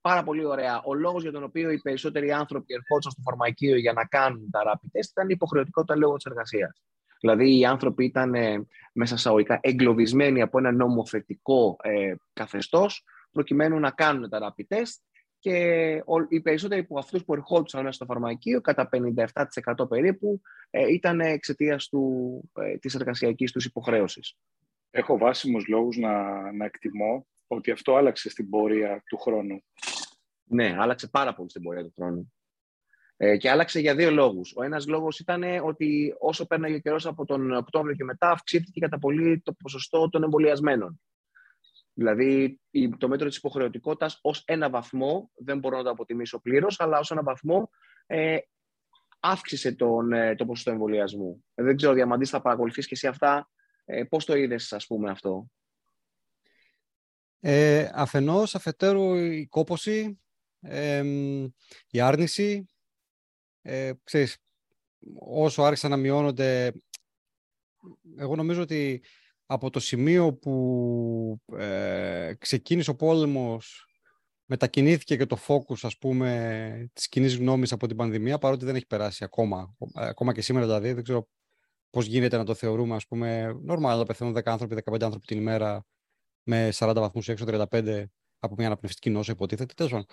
Πάρα πολύ ωραία. Ο λόγος για τον οποίο οι περισσότεροι άνθρωποι ερχόντουσαν στο φαρμακείο για να κάνουν τα rapid test ήταν η υποχρεωτικότητα λόγω της εργασίας. Δηλαδή, οι άνθρωποι ήταν μέσα σε αγωγικά εγκλωβισμένοι από ένα νομοθετικό καθεστώς προκειμένου να κάνουν τα rapid test και οι περισσότεροι από αυτούς που ερχόντουσαν μέσα στο φαρμακείο, κατά 57% περίπου, ήταν εξαιτίας της εργασιακής τους υποχρέωσης. Έχω βάσιμους λόγους να εκτιμώ ότι αυτό άλλαξε στην πορεία του χρόνου. Ναι, άλλαξε πάρα πολύ στην πορεία του χρόνου. Και άλλαξε για δύο λόγους. Ο ένας λόγος ήταν ότι όσο πέρναγε ο καιρός από τον Οκτώβριο και μετά, αυξήθηκε κατά πολύ το ποσοστό των εμβολιασμένων. Δηλαδή, το μέτρο της υποχρεωτικότητας ως ένα βαθμό, δεν μπορώ να το αποτιμήσω πλήρως, αλλά ως ένα βαθμό αύξησε το ποσοστό εμβολιασμού. Δεν ξέρω, Διαμαντής, θα παρακολουθείς και εσύ αυτά. Πώς το είδες, ας πούμε, αυτό? Αφενός, αφετέρου, η κόπωση, η άρνηση. Ξέρεις, όσο άρχισαν να μειώνονται, εγώ νομίζω ότι από το σημείο που ξεκίνησε ο πόλεμος μετακινήθηκε και το focus, ας πούμε, της κοινής γνώμης από την πανδημία, παρότι δεν έχει περάσει ακόμα και σήμερα. Δηλαδή δεν ξέρω πώς γίνεται να το θεωρούμε, ας πούμε, normal να πεθαίνουν 10 άνθρωποι, 15 άνθρωποι την ημέρα με 40 βαθμούς έξω, 35 από μια αναπνευστική νόσο, υποτίθεται, τέλος πάντων.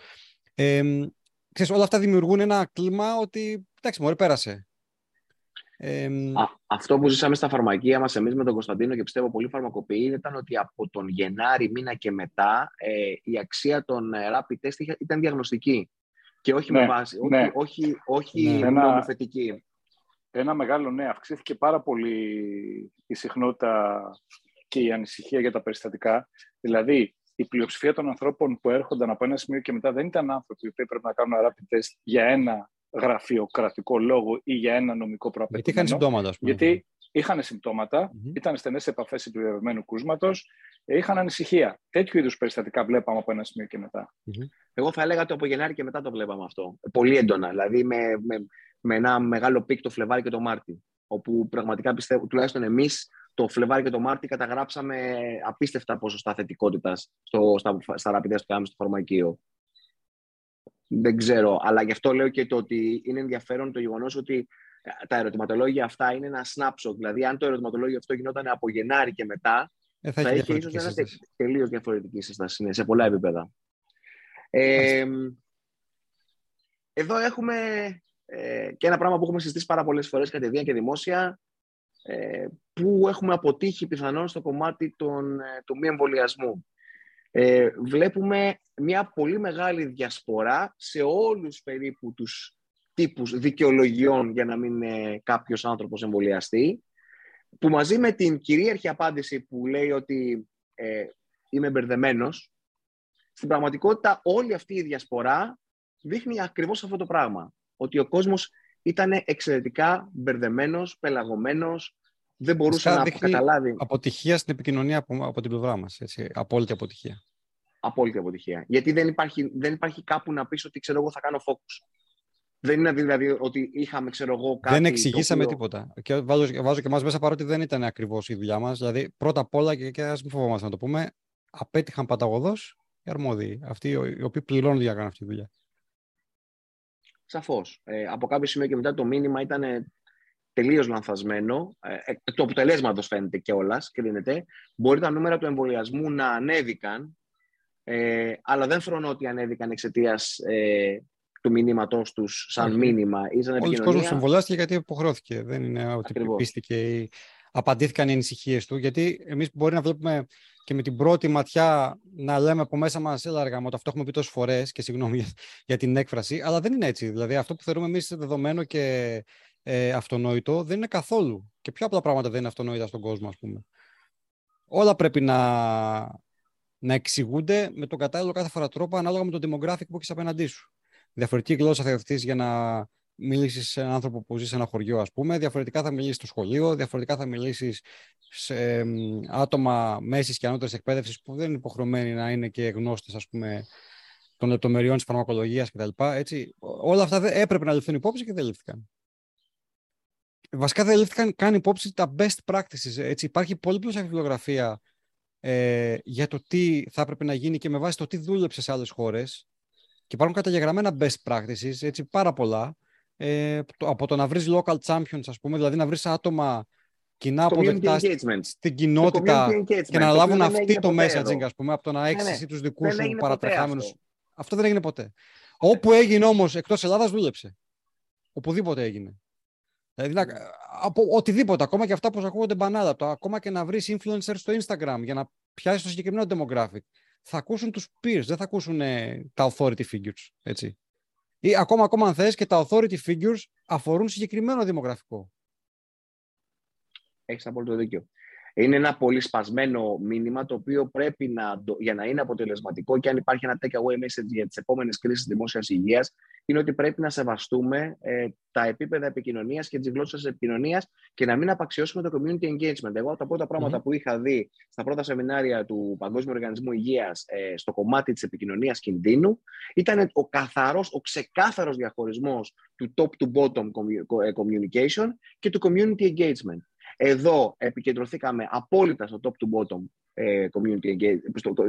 Όλα αυτά δημιουργούν ένα κλίμα ότι, εντάξει, μωρέ, πέρασε. Αυτό που ζήσαμε στα φαρμακεία μας εμείς με τον Κωνσταντίνο και πιστεύω πολλοί φαρμακοποιοί ήταν ότι από τον Γενάρη μήνα και μετά η αξία των rapid test ήταν διαγνωστική και όχι, ναι, με βάση, ναι, όχι ναι, νομοθετική. Ένα μεγάλο ναι, αυξήθηκε πάρα πολύ η συχνότητα και η ανησυχία για τα περιστατικά. Δηλαδή, η πλειοψηφία των ανθρώπων που έρχονταν από ένα σημείο και μετά δεν ήταν άνθρωποι που πρέπει να κάνουν rapid test για ένα γραφειοκρατικό λόγο ή για ένα νομικό προαπαιτούμενο. Γιατί είχαν συμπτώματα, ας πούμε. Γιατί είχαν συμπτώματα, ήταν στενές επαφές επιβεβαιωμένου κρούσματος, είχαν ανησυχία. Τέτοιου είδους περιστατικά βλέπαμε από ένα σημείο και μετά. Εγώ θα έλεγα ότι από Γενάρη και μετά το βλέπαμε αυτό. Πολύ έντονα. Δηλαδή με ένα μεγάλο πικ το Φλεβάρι και το Μάρτι. Όπου πραγματικά πιστεύω, τουλάχιστον εμείς, το Φλεβάρι και το Μάρτι καταγράψαμε απίστευτα ποσοστά θετικότητας στα rapid test που κάναμε στο φαρμακείο. Δεν ξέρω, αλλά γι' αυτό λέω και το ότι είναι ενδιαφέρον το γεγονός ότι τα ερωτηματολόγια αυτά είναι ένα snapshot. Δηλαδή, αν το ερωτηματολόγιο αυτό γινόταν από Γενάρη και μετά, θα είχε ίσως ένα τελείως διαφορετική συστασία σε πολλά επίπεδα. Εδώ έχουμε και ένα πράγμα που έχουμε συζητήσει πάρα πολλές φορές κατηδία και δημόσια, που έχουμε αποτύχει πιθανόν στο κομμάτι του μη εμβολιασμού. Βλέπουμε μια πολύ μεγάλη διασπορά σε όλους περίπου τους τύπους δικαιολογιών για να μην κάποιος άνθρωπος εμβολιαστεί, που μαζί με την κυρίαρχη απάντηση που λέει ότι είμαι μπερδεμένος, στην πραγματικότητα όλη αυτή η διασπορά δείχνει ακριβώς αυτό το πράγμα, ότι ο κόσμος ήταν εξαιρετικά μπερδεμένος, πελαγωμένος, δεν μπορούσε να καταλάβει. Αποτυχία στην επικοινωνία από την πλευρά μας. Έτσι. Απόλυτη αποτυχία. Απόλυτη αποτυχία. Γιατί δεν υπάρχει κάπου να πεις ότι ξέρω εγώ θα κάνω focus. Δεν είναι δηλαδή ότι είχαμε ξέρω εγώ κάτι. Δεν εξηγήσαμε τίποτα. Και βάζω και εμάς μέσα παρότι δεν ήταν ακριβώς η δουλειά μας. Δηλαδή πρώτα απ' όλα, και ας μην φοβόμαστε να το πούμε, απέτυχαν παταγωδώς οι αρμόδιοι. Αυτοί οι οποίοι πληρώνουν για να κάνουν αυτή τη δουλειά. Σαφώς. Από κάποιο σημείο και μετά το μήνυμα ήταν τελείως λανθασμένο. Το αποτελέσματος φαίνεται κιόλας, κρίνεται. Μπορεί τα νούμερα του εμβολιασμού να ανέβηκαν, αλλά δεν φρονώ ότι ανέβηκαν εξαιτίας του μηνύματός τους σαν μήνυμα ή σαν επικοινωνία. Ο κόσμος εμβολιάστηκε γιατί υποχρεώθηκε. Δεν είναι ότι πίστηκε ή απαντήθηκαν οι ανησυχίες του. Γιατί εμείς μπορεί να βλέπουμε και με την πρώτη ματιά να λέμε από μέσα μας, έλα αργά μου, αυτό έχουμε πει τόσες φορές και συγγνώμη για την έκφραση, αλλά δεν είναι έτσι. Δηλαδή αυτό που θεωρούμε εμείς δεδομένο και αυτονόητο δεν είναι καθόλου. Και πιο απλά πράγματα δεν είναι αυτονόητα στον κόσμο, ας πούμε. Όλα πρέπει να εξηγούνται με τον κατάλληλο κάθε φορά τρόπο ανάλογα με το demographic που έχεις απέναντί σου. Διαφορετική γλώσσα θα χρησιμοποιήσεις για να μιλήσεις σε έναν άνθρωπο που ζει σε ένα χωριό, ας πούμε, διαφορετικά θα μιλήσεις στο σχολείο, διαφορετικά θα μιλήσεις σε άτομα μέσης και ανώτερης εκπαίδευσης που δεν είναι υποχρεωμένοι να είναι και γνώστες, ας πούμε, των λεπτομεριών της φαρμακολογίας κτλ. Έτσι, όλα αυτά έπρεπε να ληφθούν υπόψη και δεν ληφθήκαν. Βασικά δεν ληφθήκαν καν υπόψη τα best practices. Έτσι. Υπάρχει πολύ πλούσια βιβλιογραφία για το τι θα έπρεπε να γίνει και με βάση το τι δούλεψε σε άλλες χώρες. Και υπάρχουν καταγεγραμμένα best practices, έτσι, πάρα πολλά. Από το να βρεις local champions, ας πούμε, δηλαδή να βρεις άτομα κοινά αποδεκτά στην κοινότητα και να λάβουν αυτοί το messaging, ας πούμε, από το να έξεις τους δικούς σου παρατρεχάμενους. Αυτό δεν έγινε ποτέ. Όπου έγινε όμως εκτός Ελλάδας δούλεψε. Οπουδήποτε έγινε. Δηλαδή, από οτιδήποτε, ακόμα και αυτά που ακούγονται μπανάλα, ακόμα και να βρεις influencers στο Instagram για να πιάσεις το συγκεκριμένο demographic. Θα ακούσουν τους peers, δεν θα ακούσουν τα authority figures, έτσι. Ή ακόμα αν θες και τα authority figures αφορούν συγκεκριμένο δημογραφικό. Έχεις απόλυτο δίκιο. Είναι ένα πολύ σπασμένο μήνυμα το οποίο πρέπει για να είναι αποτελεσματικό και αν υπάρχει ένα takeaway message για τις επόμενες κρίσεις δημόσιας υγείας είναι ότι πρέπει να σεβαστούμε τα επίπεδα επικοινωνίας και τις γλώσσες επικοινωνίας και να μην απαξιώσουμε το community engagement. Εγώ τα πρώτα πράγματα που είχα δει στα πρώτα σεμινάρια του Παγκόσμιου Οργανισμού Υγείας στο κομμάτι της επικοινωνίας κινδύνου ήταν ο ξεκάθαρος διαχωρισμός του top-to-bottom communication και του community engagement. Εδώ επικεντρωθήκαμε απόλυτα στο top-to-bottom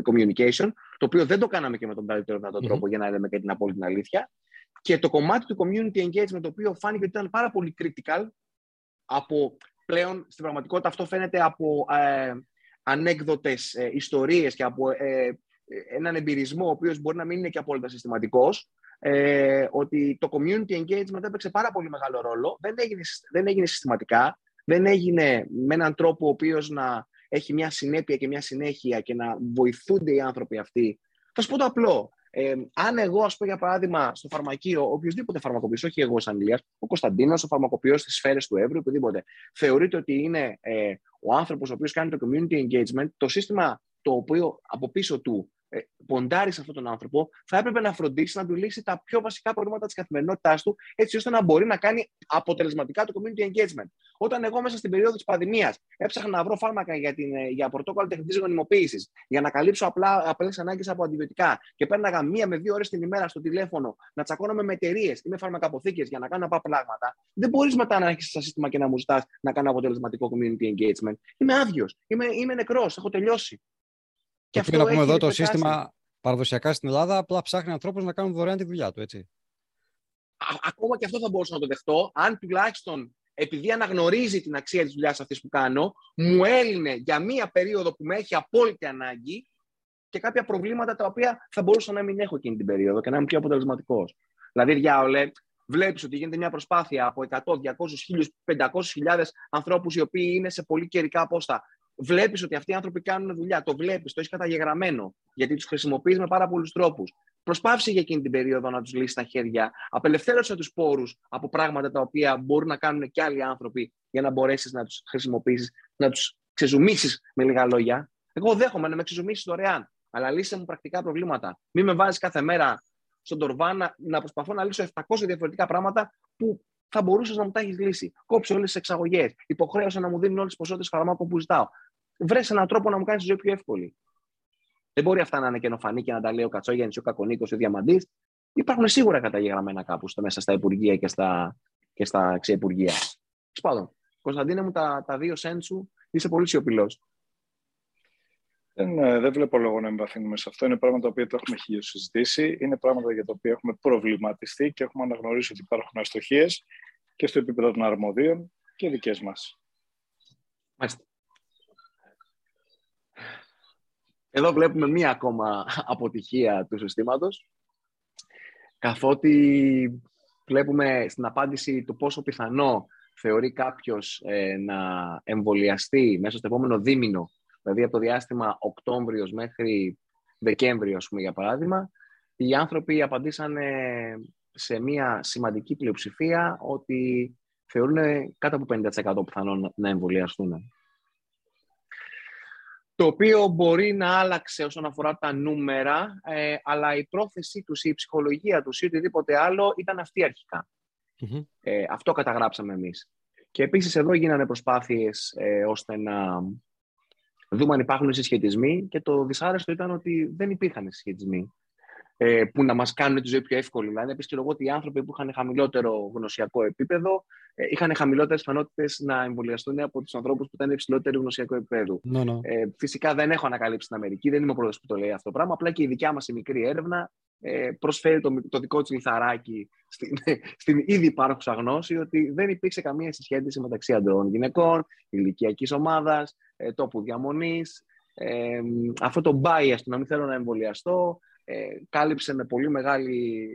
communication, το οποίο δεν το κάναμε και με τον καλύτερο δυνατό τρόπο για να λέμε και την απόλυτη αλήθεια. Και το κομμάτι του community engagement, το οποίο φάνηκε ότι ήταν πάρα πολύ critical, από πλέον στην πραγματικότητα αυτό φαίνεται από ανέκδοτες ιστορίες και από έναν εμπειρισμό, ο οποίος μπορεί να μην είναι και απόλυτα συστηματικός, ότι το community engagement έπαιξε πάρα πολύ μεγάλο ρόλο, δεν έγινε συστηματικά, δεν έγινε με έναν τρόπο ο οποίος να έχει μια συνέπεια και μια συνέχεια και να βοηθούνται οι άνθρωποι αυτοί. Θα σου πω το απλό. Αν εγώ, ας πω για παράδειγμα, στο φαρμακείο, οποιοδήποτε φαρμακοποιός, όχι εγώ σαν Ηλίας, ο Κωνσταντίνος, ο φαρμακοποιός στις σφαίρες του Εύρου, οποιοδήποτε, θεωρείται ότι είναι ο άνθρωπος ο οποίος κάνει το community engagement, το σύστημα το οποίο από πίσω του ποντάρει σε αυτόν τον άνθρωπο, θα έπρεπε να φροντίσει να του λύσει τα πιο βασικά προβλήματα της καθημερινότητάς του, έτσι ώστε να μπορεί να κάνει αποτελεσματικά το community engagement. Όταν εγώ μέσα στην περίοδο της πανδημίας έψαχνα να βρω φάρμακα για πρωτόκολλα τεχνητής γονιμοποίησης, για να καλύψω απλές ανάγκες από αντιβιωτικά και πέρναγα 1 με 2 ώρες την ημέρα στο τηλέφωνο να τσακώνομαι με εταιρείες ή με φαρμακαποθήκες για να κάνω απλά πράγματα, δεν μπορείς μετά να έχεις ένα σύστημα και να μου ζητάς να κάνω αποτελεσματικό community engagement. Είμαι άδειος, είμαι νεκρός, έχω τελειώσει. Και αυτό να πούμε εδώ, το σύστημα παραδοσιακά στην Ελλάδα απλά ψάχνει ανθρώπους να κάνουν δωρεάν τη δουλειά του, έτσι. Ακόμα και αυτό θα μπορούσα να το δεχτώ, αν τουλάχιστον επειδή αναγνωρίζει την αξία της δουλειάς αυτής που κάνω, μου έλυνε για μία περίοδο που με έχει απόλυτη ανάγκη και κάποια προβλήματα τα οποία θα μπορούσα να μην έχω εκείνη την περίοδο και να είμαι πιο αποτελεσματικός. Δηλαδή, διάολε, βλέπεις ότι γίνεται μια προσπάθεια από 100, 200, 1.500.000 ανθρώπους οι οποίοι είναι σε πολύ καιρικά πόστα. Βλέπεις ότι αυτοί οι άνθρωποι κάνουν δουλειά. Το βλέπεις, το έχεις καταγεγραμμένο, γιατί τους χρησιμοποιείς με πάρα πολλούς τρόπους. Προσπάθησε για εκείνη την περίοδο να τους λύσεις τα χέρια. Απελευθέρωσε τους πόρους από πράγματα τα οποία μπορούν να κάνουν και άλλοι άνθρωποι για να μπορέσεις να τους χρησιμοποιήσεις, να τους ξεζουμίσεις με λίγα λόγια. Εγώ δέχομαι να με ξεζουμίσεις δωρεάν, αλλά λύσε μου πρακτικά προβλήματα. Μην με βάζεις κάθε μέρα στον τορβά να προσπαθώ να λύσω 700 διαφορετικά πράγματα που θα μπορούσες να μου τα έχεις λύσει. Κόψε όλες τις εξαγωγές. Υποχρέωσα να μου δίνουν όλες τις ποσότητες φαρμάκων που ζητάω. Βρες έναν τρόπο να μου κάνεις τη ζωή πιο εύκολη. Δεν μπορεί αυτά να είναι καινοφανή και να τα λέει ο Κατσόγιαννης, ο Κακονίκος, ο Διαμαντής. Υπάρχουν σίγουρα καταγεγραμμένα κάπου μέσα στα υπουργεία και στα ξευπουργεία. Σπάντων. Κωνσταντίνε μου, τα δύο σέντ σου, είσαι πολύ σιωπηλός. Δεν βλέπω λόγο να εμβαθύνουμε σε αυτό. Είναι πράγματα τα οποία το έχουμε χιλιοσυζητήσει. Είναι πράγματα για τα οποία έχουμε προβληματιστεί και έχουμε αναγνωρίσει ότι υπάρχουν αστοχίες και στο επίπεδο των αρμοδίων και δικές μας. Μάλιστα. Εδώ βλέπουμε μία ακόμα αποτυχία του συστήματος, καθότι βλέπουμε στην απάντηση το πόσο πιθανό θεωρεί κάποιος να εμβολιαστεί μέσα στο επόμενο δίμηνο, δηλαδή από το διάστημα Οκτώβριος μέχρι Δεκέμβριο, ας πούμε, για παράδειγμα, οι άνθρωποι απαντήσανε σε μία σημαντική πλειοψηφία ότι θεωρούν κάτω από 50% πιθανόν να εμβολιαστούν. Το οποίο μπορεί να άλλαξε όσον αφορά τα νούμερα, αλλά η πρόθεσή τους, η ψυχολογία τους ή οτιδήποτε άλλο ήταν αυτή αρχικά. Mm-hmm. Αυτό καταγράψαμε εμείς. Και επίσης εδώ γίνανε προσπάθειες ώστε να δούμε αν υπάρχουν συσχετισμοί και το δυσάρεστο ήταν ότι δεν υπήρχαν συσχετισμοί που να μας κάνουν τη ζωή πιο εύκολη. Δηλαδή, επισκεφτόμουν ότι οι άνθρωποι που είχαν χαμηλότερο γνωσιακό επίπεδο είχαν χαμηλότερες πιθανότητες να εμβολιαστούν από τους ανθρώπους που ήταν υψηλότερου γνωσιακού επίπεδου. No, no. Φυσικά δεν έχω ανακαλύψει στην Αμερική, δεν είμαι ο πρώτος που το λέει αυτό το πράγμα. Απλά και η δικιά μας η μικρή έρευνα προσφέρει το δικό της λιθαράκι στην ήδη υπάρχουσα γνώση ότι δεν υπήρξε καμία συσχέτιση μεταξύ αντρών γυναικών, ηλικιακής ομάδας, τόπου διαμονής. Αυτό το bias του να μην θέλω να εμβολιαστώ. Κάλυψε με πολύ μεγάλη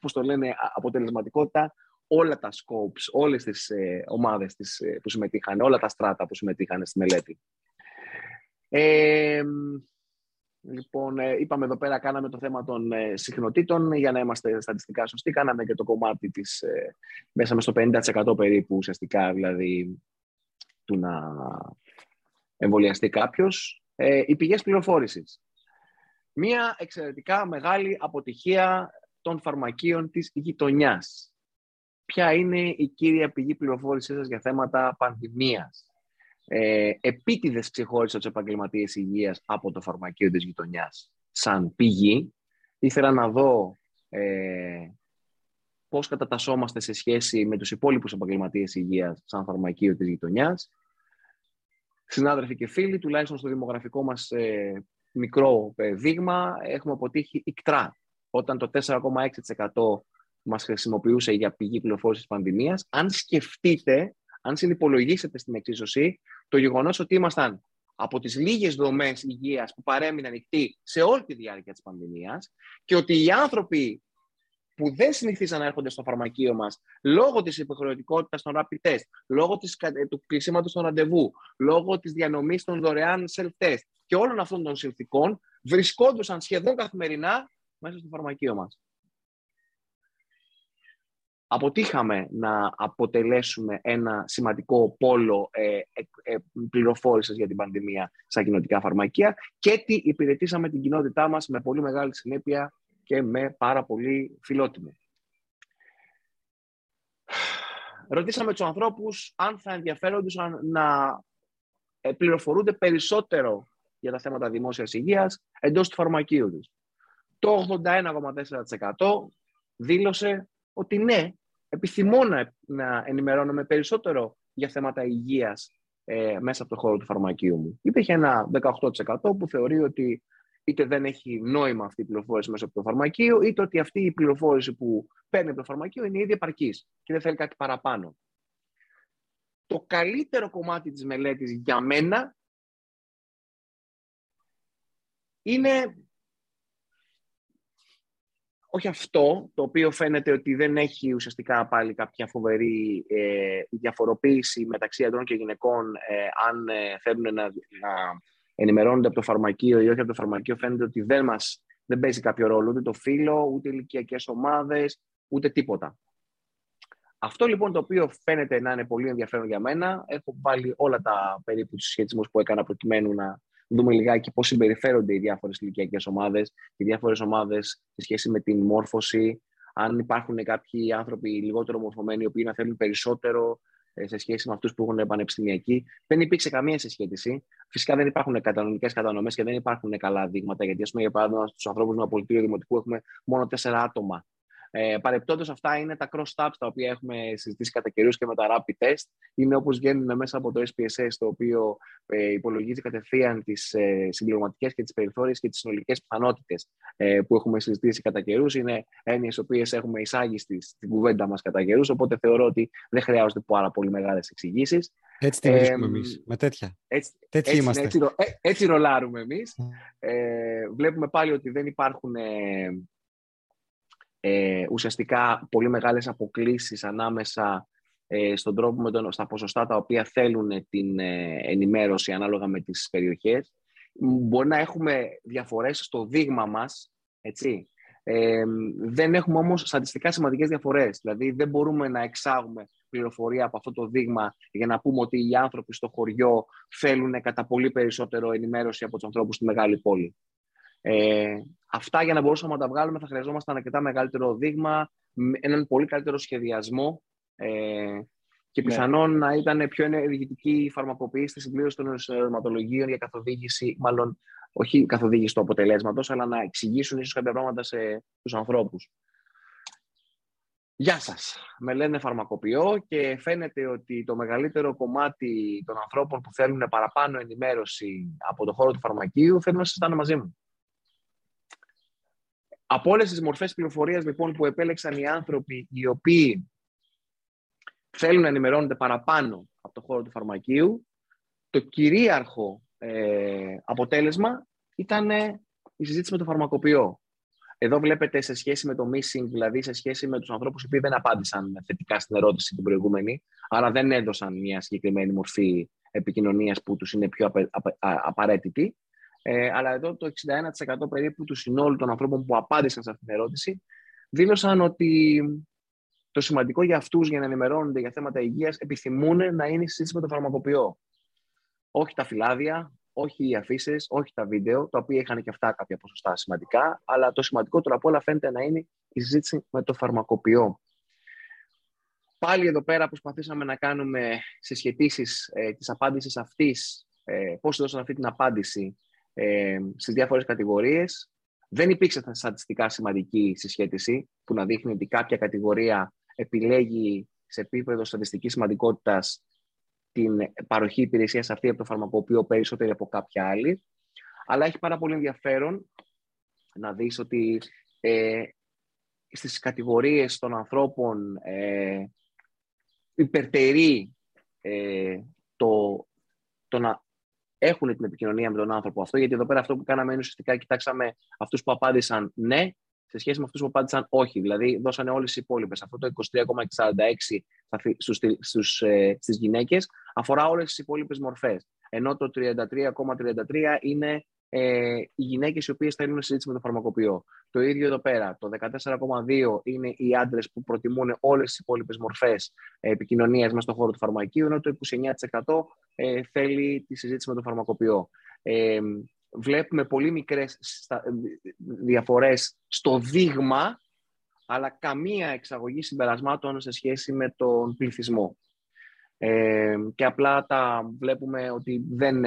πώς το λένε, αποτελεσματικότητα όλα τα scopes, όλες τις ομάδες που συμμετείχαν, όλα τα στράτα που συμμετείχαν στη μελέτη. Λοιπόν, είπαμε εδώ πέρα, κάναμε το θέμα των συχνοτήτων για να είμαστε στατιστικά σωστοί, κάναμε και το κομμάτι της μέσα μες στο 50% περίπου ουσιαστικά, δηλαδή του να εμβολιαστεί κάποιος. Οι πηγές πληροφόρησης. Μία εξαιρετικά μεγάλη αποτυχία των φαρμακείων της γειτονιάς. Ποια είναι η κύρια πηγή πληροφόρησής σας για θέματα πανδημίας? Επίτηδες ξεχώρισα τους επαγγελματίες υγείας από το φαρμακείο της γειτονιάς σαν πηγή. Ήθελα να δω πώς κατατασσόμαστε σε σχέση με τους υπόλοιπους επαγγελματίες υγείας σαν φαρμακείο της γειτονιάς. Συνάδελφοι και φίλοι, τουλάχιστον στο δημογραφικό μας μικρό δείγμα, έχουμε αποτύχει ικτρά. Όταν το 4,6% μας χρησιμοποιούσε για πηγή πληροφόρησης της πανδημίας, αν σκεφτείτε, αν συνυπολογίσετε στην εξίσωση, το γεγονός ότι ήμασταν από τις λίγες δομές υγείας που παρέμειναν ανοιχτοί σε όλη τη διάρκεια της πανδημίας και ότι οι άνθρωποι που δεν συνηθίζαν να έρχονται στο φαρμακείο μας λόγω της υποχρεωτικότητας των rapid test, λόγω του κλεισίματος των ραντεβού, λόγω της διανομής των δωρεάν self-test και όλων αυτών των συνθηκών, βρισκόντουσαν σχεδόν καθημερινά μέσα στο φαρμακείο μας. Αποτύχαμε να αποτελέσουμε ένα σημαντικό πόλο πληροφόρησης για την πανδημία στα κοινοτικά φαρμακεία και τι υπηρετήσαμε την κοινότητά μας με πολύ μεγάλη συνέπεια και με πάρα πολύ φιλότιμο. Ρωτήσαμε τους ανθρώπους αν θα ενδιαφέροντουσαν να πληροφορούνται περισσότερο για τα θέματα δημόσιας υγείας εντός του φαρμακείου τους. Το 81,4% δήλωσε ότι ναι, επιθυμώ να ενημερώνομαι περισσότερο για θέματα υγείας μέσα από το χώρο του φαρμακείου μου. Υπήρχε ένα 18% που θεωρεί ότι είτε δεν έχει νόημα αυτή η πληροφόρηση μέσα από το φαρμακείο, είτε ότι αυτή η πληροφόρηση που παίρνει από το φαρμακείο είναι ήδη επαρκής και δεν θέλει κάτι παραπάνω. Το καλύτερο κομμάτι της μελέτης για μένα είναι όχι αυτό, το οποίο φαίνεται ότι δεν έχει ουσιαστικά πάλι κάποια φοβερή διαφοροποίηση μεταξύ αντρών και γυναικών, αν θέλουν να ενημερώνονται από το φαρμακείο ή όχι από το φαρμακείο. Φαίνεται ότι δεν παίζει κάποιο ρόλο ούτε το φύλο, ούτε ηλικιακές ομάδες, ούτε τίποτα. Αυτό λοιπόν το οποίο φαίνεται να είναι πολύ ενδιαφέρον για μένα, έχω βάλει όλα τα περίπου τους σχετισμούς που έκανα προκειμένου να δούμε λιγάκι πώς συμπεριφέρονται οι διάφορες ηλικιακές ομάδες, οι διάφορες ομάδες σε σχέση με την μόρφωση, αν υπάρχουν κάποιοι άνθρωποι λιγότερο μορφωμένοι, οι οποίοι να θέλουν περισσότερο σε σχέση με αυτούς που έχουν πανεπιστημιακοί. Δεν υπήρξε καμία συσχέτιση. Φυσικά δεν υπάρχουν κανονικές κατανομές και δεν υπάρχουν καλά δείγματα. Γιατί, ας πούμε, για παράδειγμα, στους ανθρώπους με απολυτήριο δημοτικού έχουμε μόνο 4 άτομα. Παρεπτόντως, αυτά είναι τα cross-tabs τα οποία έχουμε συζητήσει κατά καιρούς και με τα rapid test. Είναι όπως βγαίνουν μέσα από το SPSS, το οποίο υπολογίζει κατευθείαν τις συμπληρωματικές και τις περιθώριες και τις συνολικές πιθανότητες που έχουμε συζητήσει κατά καιρούς. Είναι έννοιες οι οποίες έχουμε εισάγει στην κουβέντα μας κατά καιρούς. Οπότε θεωρώ ότι δεν χρειάζονται πάρα πολύ μεγάλες εξηγήσεις. Έτσι τη βρίσκουμε εμείς, με τέτοια. Έτσι είμαστε. Έτσι ρολάρουμε εμείς. Βλέπουμε πάλι ότι δεν υπάρχουν. Ουσιαστικά πολύ μεγάλες αποκλίσεις ανάμεσα στον τρόπο στα ποσοστά τα οποία θέλουν την ενημέρωση ανάλογα με τις περιοχές. Μπορεί να έχουμε διαφορές στο δείγμα μας, έτσι. Δεν έχουμε όμως στατιστικά σημαντικές διαφορές. Δηλαδή δεν μπορούμε να εξάγουμε πληροφορία από αυτό το δείγμα για να πούμε ότι οι άνθρωποι στο χωριό θέλουν κατά πολύ περισσότερο ενημέρωση από τους ανθρώπους στη μεγάλη πόλη. Αυτά για να μπορούσαμε να τα βγάλουμε θα χρειαζόμασταν αρκετά μεγαλύτερο δείγμα, έναν πολύ καλύτερο σχεδιασμό και πιθανόν να ήταν πιο ενεργητική η φαρμακοποίηση στη συμπλήρωση των ερωτηματολογίων για καθοδήγηση, μάλλον όχι καθοδήγηση του αποτελέσματος, αλλά να εξηγήσουν ίσως κάποια πράγματα στους ανθρώπους. Γεια σας, με λένε φαρμακοποιό και φαίνεται ότι το μεγαλύτερο κομμάτι των ανθρώπων που θέλουν παραπάνω ενημέρωση από το χώρο του φαρμακείου θέλουν να συζητάνε μαζί μου. Από όλες τις μορφές πληροφορίας λοιπόν, που επέλεξαν οι άνθρωποι οι οποίοι θέλουν να ενημερώνονται παραπάνω από το χώρο του φαρμακείου, το κυρίαρχο αποτέλεσμα ήταν η συζήτηση με τον φαρμακοποιό. Εδώ βλέπετε σε σχέση με το missing, δηλαδή σε σχέση με τους ανθρώπους οι οποίοι δεν απάντησαν θετικά στην ερώτηση την προηγούμενη, άρα δεν έδωσαν μια συγκεκριμένη μορφή επικοινωνίας που τους είναι πιο απαραίτητη. Αλλά εδώ το 61% περίπου του συνόλου των ανθρώπων που απάντησαν σε αυτήν την ερώτηση δήλωσαν ότι το σημαντικό για αυτούς για να ενημερώνονται για θέματα υγείας επιθυμούν να είναι η συζήτηση με τον φαρμακοποιό. Όχι τα φυλάδια, όχι οι αφήσεις, όχι τα βίντεο, τα οποία είχαν και αυτά κάποια ποσοστά σημαντικά, αλλά το σημαντικότερο από όλα φαίνεται να είναι η συζήτηση με τον φαρμακοποιό. Πάλι εδώ πέρα προσπαθήσαμε να κάνουμε συσχετήσεις της απάντησης αυτής, πώς δώσαν αυτή την απάντηση στις διάφορες κατηγορίες. Δεν υπήρξε στατιστικά σημαντική συσχέτιση που να δείχνει ότι κάποια κατηγορία επιλέγει σε επίπεδο στατιστικής σημαντικότητας την παροχή υπηρεσίας αυτή από το φαρμακοποιό περισσότερη από κάποια άλλη. Αλλά έχει πάρα πολύ ενδιαφέρον να δεις ότι στις κατηγορίες των ανθρώπων υπερτερεί το να έχουν την επικοινωνία με τον άνθρωπο αυτό, γιατί εδώ πέρα αυτό που κάναμε είναι ουσιαστικά κοιτάξαμε αυτούς που απάντησαν ναι σε σχέση με αυτούς που απάντησαν όχι. Δηλαδή, δώσανε όλες οι υπόλοιπες. Αυτό το 23,46 στις γυναίκες αφορά όλες τις υπόλοιπες μορφές. Ενώ το 33,33 είναι οι γυναίκες οι οποίες θέλουν συζήτηση με τον φαρμακοποιό. Το ίδιο εδώ πέρα. Το 14,2 είναι οι άντρες που προτιμούν όλες τις υπόλοιπες μορφές επικοινωνίας μέσα στον χώρο του φαρμακείου, ενώ το 29% θέλει τη συζήτηση με τον φαρμακοποιό. Βλέπουμε πολύ μικρές διαφορές στο δείγμα, αλλά καμία εξαγωγή συμπερασμάτων σε σχέση με τον πληθυσμό. Και απλά τα βλέπουμε ότι δεν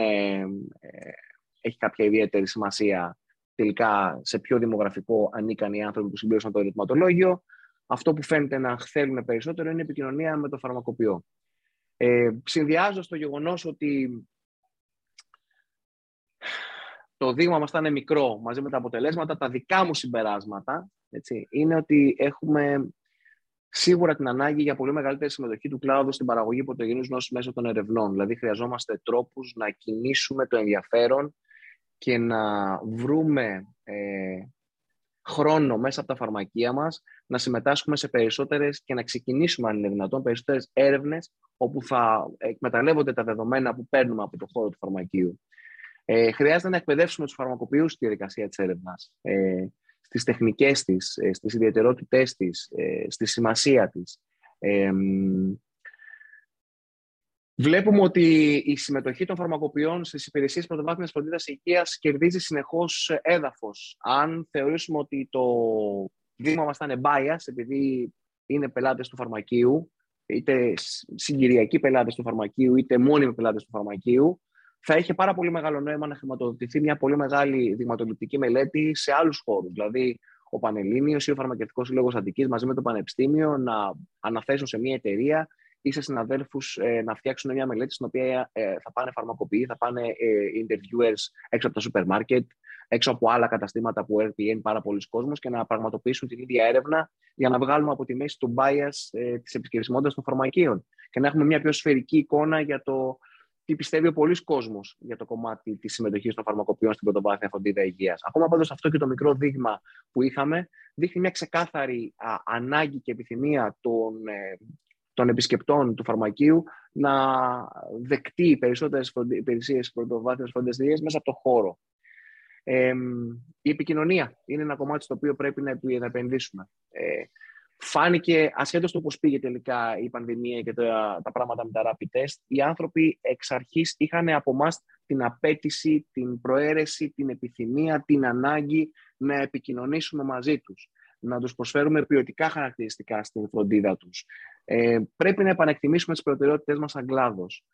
έχει κάποια ιδιαίτερη σημασία τελικά σε ποιο δημογραφικό ανήκαν οι άνθρωποι που συμπλήρωσαν το ερωτηματολόγιο. Αυτό που φαίνεται να θέλουν περισσότερο είναι η επικοινωνία με τον φαρμακοποιό. Συνδυάζω στο γεγονός ότι το δείγμα μας ήταν μικρό μαζί με τα αποτελέσματα, τα δικά μου συμπεράσματα, έτσι, είναι ότι έχουμε σίγουρα την ανάγκη για πολύ μεγαλύτερη συμμετοχή του κλάδου στην παραγωγή πρωτογενούς νόσους μέσω των ερευνών. Δηλαδή χρειαζόμαστε τρόπους να κινήσουμε το ενδιαφέρον και να βρούμε χρόνο μέσα από τα φαρμακεία μας να συμμετάσχουμε σε περισσότερες και να ξεκινήσουμε, αν είναι δυνατόν, περισσότερες έρευνες όπου θα εκμεταλλεύονται τα δεδομένα που παίρνουμε από το χώρο του φαρμακείου. Χρειάζεται να εκπαιδεύσουμε τους φαρμακοποιούς στη διαδικασία της έρευνας, στις τεχνικές της, στις ιδιαιτερότητές της, στη σημασία της. Βλέπουμε ότι η συμμετοχή των φαρμακοποιών στις υπηρεσίες πρωτοβάθμιας φροντίδας υγείας κερδίζει συνεχώς έδαφος. Αν θεωρήσουμε ότι το δείγμα μας ήταν bias, επειδή είναι πελάτες του φαρμακείου, είτε συγκυριακοί πελάτες του φαρμακείου, είτε μόνιμοι πελάτες του φαρμακείου, θα είχε πάρα πολύ μεγάλο νόημα να χρηματοδοτηθεί μια πολύ μεγάλη δειγματοληπτική μελέτη σε άλλους χώρους. Δηλαδή, ο Πανελλήνιος ή ο Φαρμακευτικός Σύλλογος Αττικής μαζί με το Πανεπιστήμιο να αναθέσουν σε μια εταιρεία ή σε συναδέλφους να φτιάξουν μια μελέτη στην οποία θα πάνε φαρμακοποιοί, θα πάνε interviewers έξω από τα σούπερ μάρκετ, έξω από άλλα καταστήματα που έρθει πάρα πολλοί κόσμος και να πραγματοποιήσουν την ίδια έρευνα για να βγάλουμε από τη μέση του bias της επισκεψιμότητας των φαρμακείων και να έχουμε μια πιο σφαιρική εικόνα για το τι πιστεύει ο πολλής κόσμος για το κομμάτι της συμμετοχής των φαρμακοποιών στην πρωτοβάθμια φροντίδα υγείας. Ακόμα πάντως αυτό και το μικρό δείγμα που είχαμε δείχνει μια ξεκάθαρη ανάγκη και επιθυμία των επισκεπτών του φαρμακείου να δεκτεί περισσότερες υπηρεσίες πρωτοβάθμιας φροντίδας υγείας μέσα από το χώρο. Η επικοινωνία είναι ένα κομμάτι στο οποίο πρέπει να επενδύσουμε. Φάνηκε, ασχέτως του πώς πήγε τελικά η πανδημία και τα πράγματα με τα rapid test, οι άνθρωποι εξ αρχής είχαν από εμάς την απέτηση, την προαίρεση, την επιθυμία, την ανάγκη να επικοινωνήσουμε μαζί τους, να τους προσφέρουμε ποιοτικά χαρακτηριστικά στην φροντίδα τους. Πρέπει να επανεκτιμήσουμε τις προτεραιότητες μας σαν κλάδος.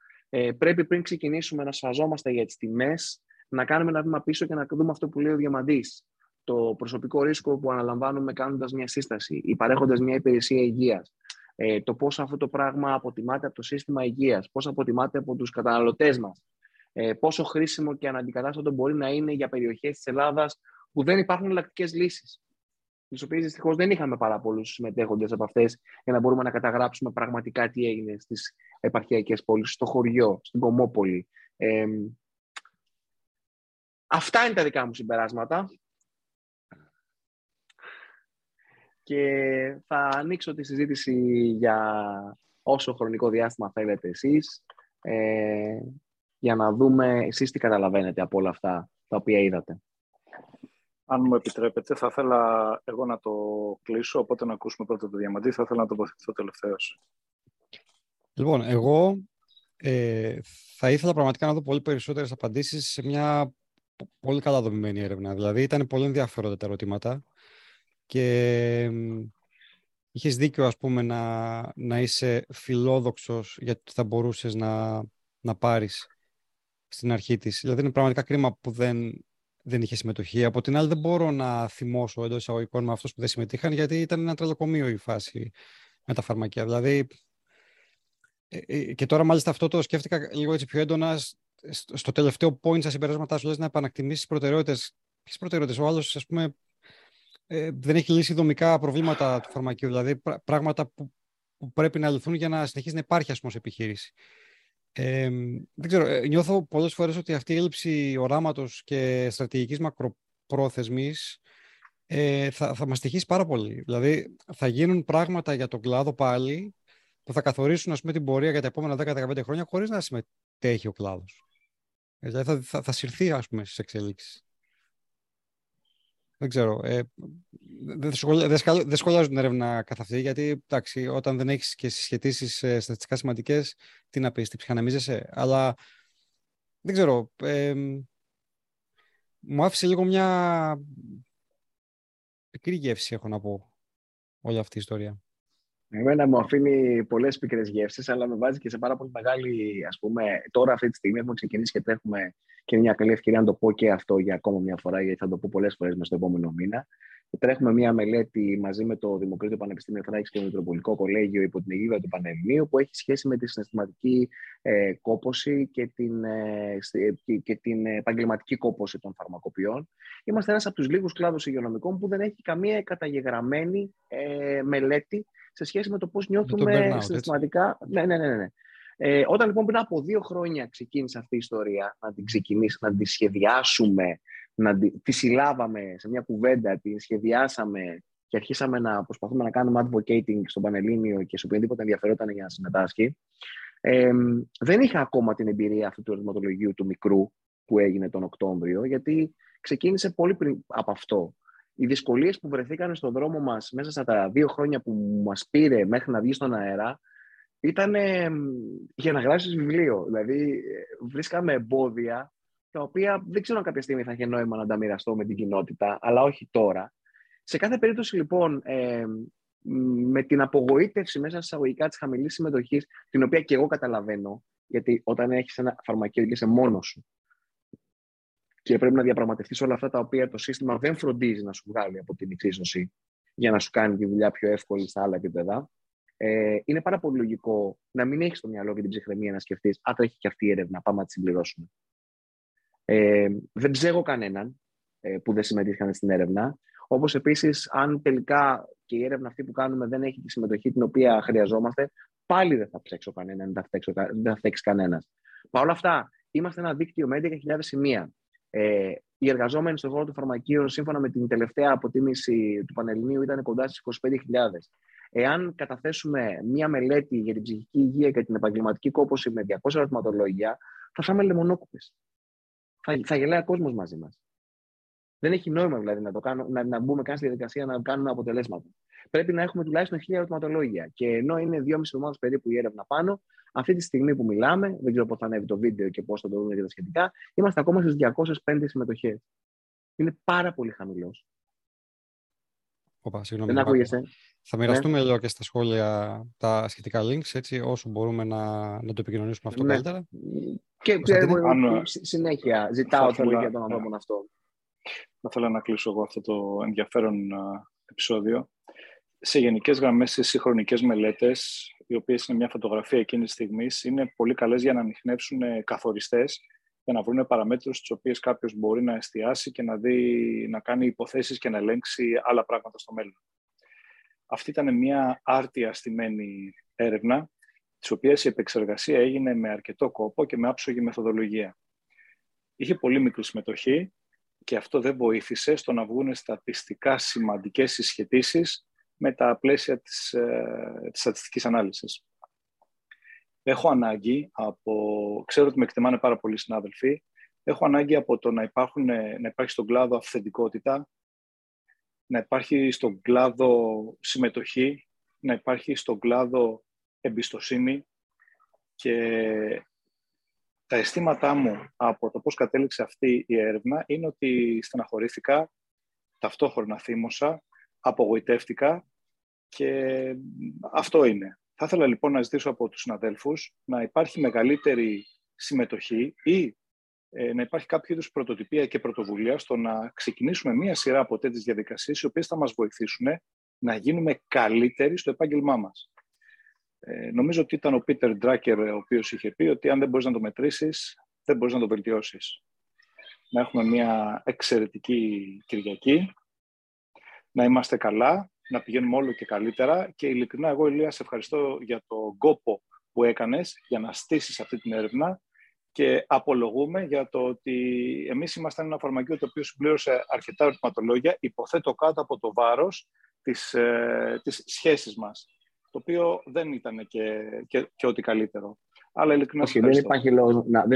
Πρέπει πριν ξεκινήσουμε να σφαζόμαστε για τις τιμές, να κάνουμε ένα βήμα πίσω και να δούμε αυτό που λέει ο Διαμαντής. Το προσωπικό ρίσκο που αναλαμβάνουμε κάνοντας μια σύσταση ή παρέχοντας μια υπηρεσία υγείας. Το πώς αυτό το πράγμα αποτιμάται από το σύστημα υγείας, πώς αποτιμάται από τους καταναλωτές μας. Πόσο χρήσιμο και αναντικατάστατο μπορεί να είναι για περιοχές της Ελλάδας που δεν υπάρχουν εναλλακτικές λύσεις. Τις οποίες δυστυχώς δεν είχαμε πάρα πολλούς συμμετέχοντες από αυτές για να μπορούμε να καταγράψουμε πραγματικά τι έγινε στις επαρχιακές πόλεις, στο χωριό, στην Κομμόπολη. Αυτά είναι τα δικά μου συμπεράσματα. Και θα ανοίξω τη συζήτηση για όσο χρονικό διάστημα θέλετε εσείς, για να δούμε εσείς τι καταλαβαίνετε από όλα αυτά τα οποία είδατε. Αν μου επιτρέπετε, θα ήθελα εγώ να το κλείσω, οπότε να ακούσουμε πρώτα το Διαμαντή, θα ήθελα να τοποθετηθώ τελευταίος. Λοιπόν, εγώ θα ήθελα πραγματικά να δω πολύ περισσότερες απαντήσεις σε μια πολύ καλά δομημένη έρευνα. Δηλαδή, ήταν πολύ ενδιαφέροντα τα ερωτήματα. Και είχες δίκιο, ας πούμε, να είσαι φιλόδοξος για το θα μπορούσες να πάρεις στην αρχή της. Δηλαδή είναι πραγματικά κρίμα που δεν είχε συμμετοχή. Από την άλλη δεν μπορώ να θυμώσω εντός εισαγωγικών με αυτούς που δεν συμμετείχαν, γιατί ήταν ένα τρελοκομείο η φάση με τα φαρμακεία. Δηλαδή, και τώρα μάλιστα αυτό το σκέφτηκα λίγο έτσι πιο έντονα στο τελευταίο point στα συμπεράσματά σου, λες να επανακτιμήσεις προτεραιότητες. Ποιες προτεραιότητες? Ο άλλος, ας πούμε, δεν έχει λύσει δομικά προβλήματα του φαρμακείου, δηλαδή πράγματα που πρέπει να λυθούν για να συνεχίσει να υπάρχει, ας πούμε, ως επιχείρηση. Δεν ξέρω, νιώθω πολλές φορές ότι αυτή η έλλειψη οράματος και στρατηγικής μακροπρόθεσμης θα μας στοιχίσει πάρα πολύ. Δηλαδή θα γίνουν πράγματα για τον κλάδο πάλι που θα καθορίσουν, ας πούμε, την πορεία για τα επόμενα 10-15 χρόνια χωρίς να συμμετέχει ο κλάδος. Δηλαδή θα συρθεί, ας πούμε, στις εξελίξεις. Δεν ξέρω. Δεν σχολιάζω την έρευνα καθ' αυτή, γιατί εντάξει, όταν δεν έχεις και συσχετήσεις στατιστικά σημαντικές, τι να πεις, τι ψυχαναμίζεσαι. Αλλά δεν ξέρω. Μου άφησε λίγο μια πικρή γεύση, έχω να πω, όλη αυτή η ιστορία. Εμένα μου αφήνει πολλές πικρές γεύσεις, αλλά με βάζει και σε πάρα πολύ μεγάλη, ας πούμε, τώρα αυτή τη στιγμή έχουμε ξεκινήσει και τρέχουμε, και είναι μια καλή ευκαιρία να το πω και αυτό για ακόμα μια φορά, γιατί θα το πω πολλές φορές μες στο επόμενο μήνα. Τρέχουμε μια μελέτη μαζί με το Δημόκριτειο Πανεπιστήμιο Θράκης και το Μητροπολικό Κολέγιο υπό την αιγίδα του Πανελληνίου, που έχει σχέση με τη συναισθηματική κόπωση και την επαγγελματική κόπωση των φαρμακοποιών. Είμαστε ένας από τους λίγους κλάδους υγειονομικών που δεν έχει καμία καταγεγραμμένη μελέτη σε σχέση με το πώς νιώθουμε συναισθηματικά. Ναι. Όταν λοιπόν πριν από 2 χρόνια ξεκίνησε αυτή η ιστορία, να τη σχεδιάσουμε, τη συλλάβαμε σε μια κουβέντα, τη σχεδιάσαμε και αρχίσαμε να προσπαθούμε να κάνουμε advocating στον Πανελλήνιο και σε οποιονδήποτε ενδιαφερόταν για να συμμετάσχει, δεν είχα ακόμα την εμπειρία αυτού του ερωτηματολογίου του μικρού που έγινε τον Οκτώβριο, γιατί ξεκίνησε πολύ πριν από αυτό. Οι δυσκολίες που βρεθήκαν στον δρόμο μας μέσα στα 2 χρόνια που μας πήρε μέχρι να βγει στον αέρα, ήταν για να γράψεις βιβλίο. Δηλαδή, βρίσκαμε εμπόδια τα οποία δεν ξέρω αν κάποια στιγμή θα είχε νόημα να τα μοιραστώ με την κοινότητα, αλλά όχι τώρα. Σε κάθε περίπτωση, λοιπόν, με την απογοήτευση μέσα στα εισαγωγικά της χαμηλής συμμετοχής, την οποία και εγώ καταλαβαίνω, γιατί όταν έχεις ένα φαρμακείο και είσαι μόνος σου και πρέπει να διαπραγματευτείς όλα αυτά τα οποία το σύστημα δεν φροντίζει να σου βγάλει από την εξίσωση για να σου κάνει τη δουλειά πιο εύκολη στα άλλα επίπεδα, είναι πάρα πολύ λογικό να μην έχεις στο μυαλό και την ψυχραιμία να σκεφτείς «Α, τρέχει και αυτή η έρευνα, πάμε να τη συμπληρώσουμε». Δεν ψέγω κανέναν που δεν συμμετείχαν στην έρευνα. Όπως επίσης, αν τελικά και η έρευνα αυτή που κάνουμε δεν έχει τη συμμετοχή την οποία χρειαζόμαστε, πάλι δεν θα ψέξω κανέναν, δεν θα φταίξει κανένας. Παρ' όλα αυτά, είμαστε ένα δίκτυο με 11.000 σημεία. Οι εργαζόμενοι στον χώρο των φαρμακείων, σύμφωνα με την τελευταία αποτίμηση του Πανελληνίου, ήταν κοντά στις 25.000. Εάν καταθέσουμε μία μελέτη για την ψυχική υγεία και την επαγγελματική κόπωση με 200 ερωτηματολόγια, θα φάμε λεμονόκουπες. Θα γελάει ο κόσμος μαζί μας. Δεν έχει νόημα δηλαδή να μπούμε καν στη διαδικασία να κάνουμε αποτελέσματα. Πρέπει να έχουμε τουλάχιστον 1.000 ερωτηματολόγια. Και ενώ είναι 2,5 εβδομάδες περίπου η έρευνα πάνω, αυτή τη στιγμή που μιλάμε, δεν ξέρω πότε θα ανέβει το βίντεο και πώς θα το δούμε και τα σχετικά, είμαστε ακόμα στις 205 συμμετοχές. Είναι πάρα πολύ χαμηλός. Οπα, συγγνώμη, δεν ακούγεσαι. Θα μοιραστούμε λίγο και στα σχόλια τα σχετικά links, έτσι, όσο μπορούμε να το επικοινωνήσουμε αυτό καλύτερα. Και συνέχεια ζητάω τα λόγια των ανθρώπων αυτό. Θα ήθελα να κλείσω εγώ αυτό το ενδιαφέρον επεισόδιο. Σε γενικές γραμμές, οι συγχρονικές μελέτες, οι οποίες είναι μια φωτογραφία εκείνης της στιγμής, είναι πολύ καλές για να ανιχνεύσουν καθοριστές, για να βρουν παραμέτρους τις οποίες κάποιος μπορεί να εστιάσει και να δει, να κάνει υποθέσεις και να ελέγξει άλλα πράγματα στο μέλλον. Αυτή ήταν μια άρτια στημένη έρευνα, της οποίας η επεξεργασία έγινε με αρκετό κόπο και με άψογη μεθοδολογία. Είχε πολύ μικρή συμμετοχή. Και αυτό δεν βοήθησε στο να βγουν στατιστικά σημαντικές συσχετήσεις με τα πλαίσια της στατιστικής ανάλυσης. Έχω ανάγκη ξέρω ότι με εκτιμάνε πάρα πολλοί συνάδελφοι, έχω ανάγκη από το να υπάρχει στον κλάδο αυθεντικότητα, να υπάρχει στον κλάδο συμμετοχή, να υπάρχει στον κλάδο εμπιστοσύνη και... Τα αισθήματά μου από το πώς κατέληξε αυτή η έρευνα είναι ότι στεναχωρήθηκα, ταυτόχρονα θύμωσα, απογοητεύτηκα και αυτό είναι. Θα ήθελα λοιπόν να ζητήσω από τους συναδέλφους να υπάρχει μεγαλύτερη συμμετοχή ή να υπάρχει κάποιο είδους πρωτοτυπία και πρωτοβουλία στο να ξεκινήσουμε μία σειρά από τέτοιες διαδικασίες οι οποίες θα μας βοηθήσουν να γίνουμε καλύτεροι στο επάγγελμά μας. Νομίζω ότι ήταν ο Πίτερ Ντράκερ ο οποίος είχε πει ότι αν δεν μπορείς να το μετρήσεις, δεν μπορείς να το βελτιώσεις. Να έχουμε μια εξαιρετική Κυριακή, να είμαστε καλά, να πηγαίνουμε όλο και καλύτερα και ειλικρινά εγώ, Ηλία, σε ευχαριστώ για τον κόπο που έκανες για να στήσεις αυτή την έρευνα και απολογούμε για το ότι εμείς ήμασταν ένα φαρμακείο το οποίο συμπλήρωσε αρκετά ερωτηματολόγια, υποθέτω κάτω από το βάρος της σχέσης μας. Το οποίο δεν ήταν και ό,τι καλύτερο. Αλλά ειλικρινά δεν υπάρχει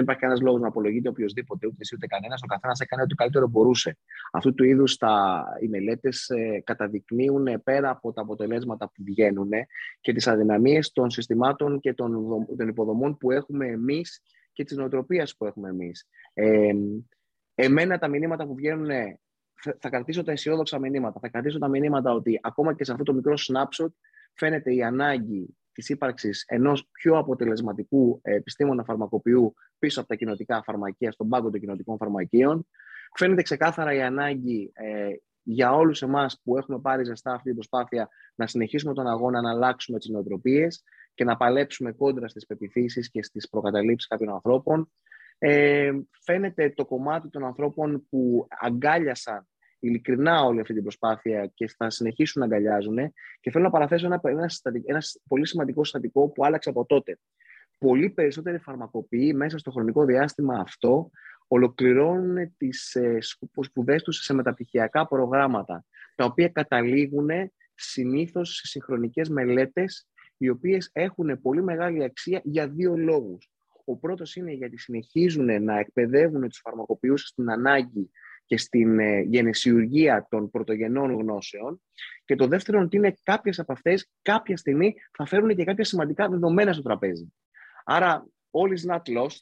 κανένας λόγος να απολογείται οποιοδήποτε, ούτε εσύ ούτε κανένας. Ο καθένας έκανε ό,τι καλύτερο μπορούσε. Αυτού του είδους οι μελέτες καταδεικνύουν πέρα από τα αποτελέσματα που βγαίνουν και τις αδυναμίες των συστημάτων και των υποδομών που έχουμε εμείς και της νοοτροπίας που έχουμε εμείς. Εμένα τα μηνύματα που βγαίνουν. Θα κρατήσω τα αισιόδοξα μηνύματα. Θα κρατήσω τα μηνύματα ότι ακόμα και σε αυτό το μικρό snapshot φαίνεται η ανάγκη της ύπαρξης ενός πιο αποτελεσματικού επιστήμονα φαρμακοποιού πίσω από τα κοινοτικά φαρμακεία, στον πάγκο των κοινοτικών φαρμακείων. Φαίνεται ξεκάθαρα η ανάγκη για όλους εμάς που έχουμε πάρει ζεστά αυτή την προσπάθεια να συνεχίσουμε τον αγώνα, να αλλάξουμε τις νοοτροπίες και να παλέψουμε κόντρα στις πεποιθήσεις και στις προκαταλήψεις κάποιων ανθρώπων. Φαίνεται το κομμάτι των ανθρώπων που αγκάλιασαν ειλικρινά όλη αυτή την προσπάθεια και θα συνεχίσουν να αγκαλιάζουν. Και θέλω να παραθέσω ένα πολύ σημαντικό συστατικό που άλλαξε από τότε. Πολύ περισσότεροι φαρμακοποιοί μέσα στο χρονικό διάστημα αυτό ολοκληρώνουν τις σπουδές τους σε μεταπτυχιακά προγράμματα, τα οποία καταλήγουν συνήθως σε συγχρονικές μελέτες, οι οποίες έχουν πολύ μεγάλη αξία για δύο λόγους. Ο πρώτος είναι γιατί συνεχίζουν να εκπαιδεύουν τους φαρμακοποιούς στην ανάγκη και στην γενεσιουργία των πρωτογενών γνώσεων. Και το δεύτερο είναι ότι κάποιες από αυτές κάποια στιγμή θα φέρουν και κάποια σημαντικά δεδομένα στο τραπέζι. Άρα all is not lost,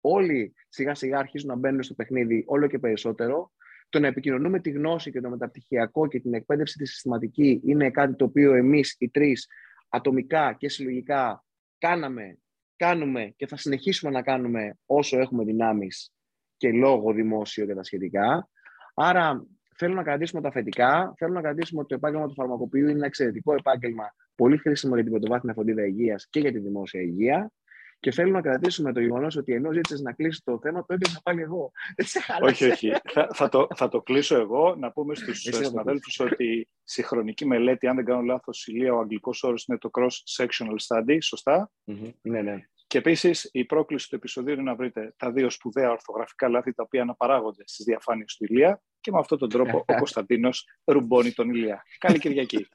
όλοι σιγά σιγά αρχίζουν να μπαίνουν στο παιχνίδι όλο και περισσότερο. το να επικοινωνούμε τη γνώση και το μεταπτυχιακό και την εκπαίδευση τη συστηματική είναι κάτι το οποίο εμείς οι τρεις ατομικά και συλλογικά κάναμε, κάνουμε και θα συνεχίσουμε να κάνουμε όσο έχουμε δυνάμεις και λόγο δημόσιο και τα σχετικά. Άρα θέλω να κρατήσουμε τα θετικά, θέλω να κρατήσουμε ότι το επάγγελμα του φαρμακοποιού είναι ένα εξαιρετικό επάγγελμα, πολύ χρήσιμο για την πρωτοβάθμια φροντίδα υγείας και για τη δημόσια υγεία. Και θέλω να κρατήσουμε το γεγονός ότι ενώ ζήτησες να κλείσει το θέμα, το έπαιξα πάλι εγώ. Δεν σε χάλασε. Όχι, όχι. Θα το κλείσω εγώ. Να πούμε στους συναδέλφους ότι στη χρονική μελέτη, αν δεν κάνω λάθος, Ηλία, ο αγγλικός όρος είναι το cross-sectional study, σωστά. Ναι, ναι. Και επίσης η πρόκληση του επεισοδίου είναι να βρείτε τα δύο σπουδαία ορθογραφικά λάθη τα οποία αναπαράγονται στις διαφάνειες του Ηλία. Και με αυτόν τον τρόπο ο Κωνσταντίνος ρουμπώνει τον Ηλία. Καλή Κυριακή.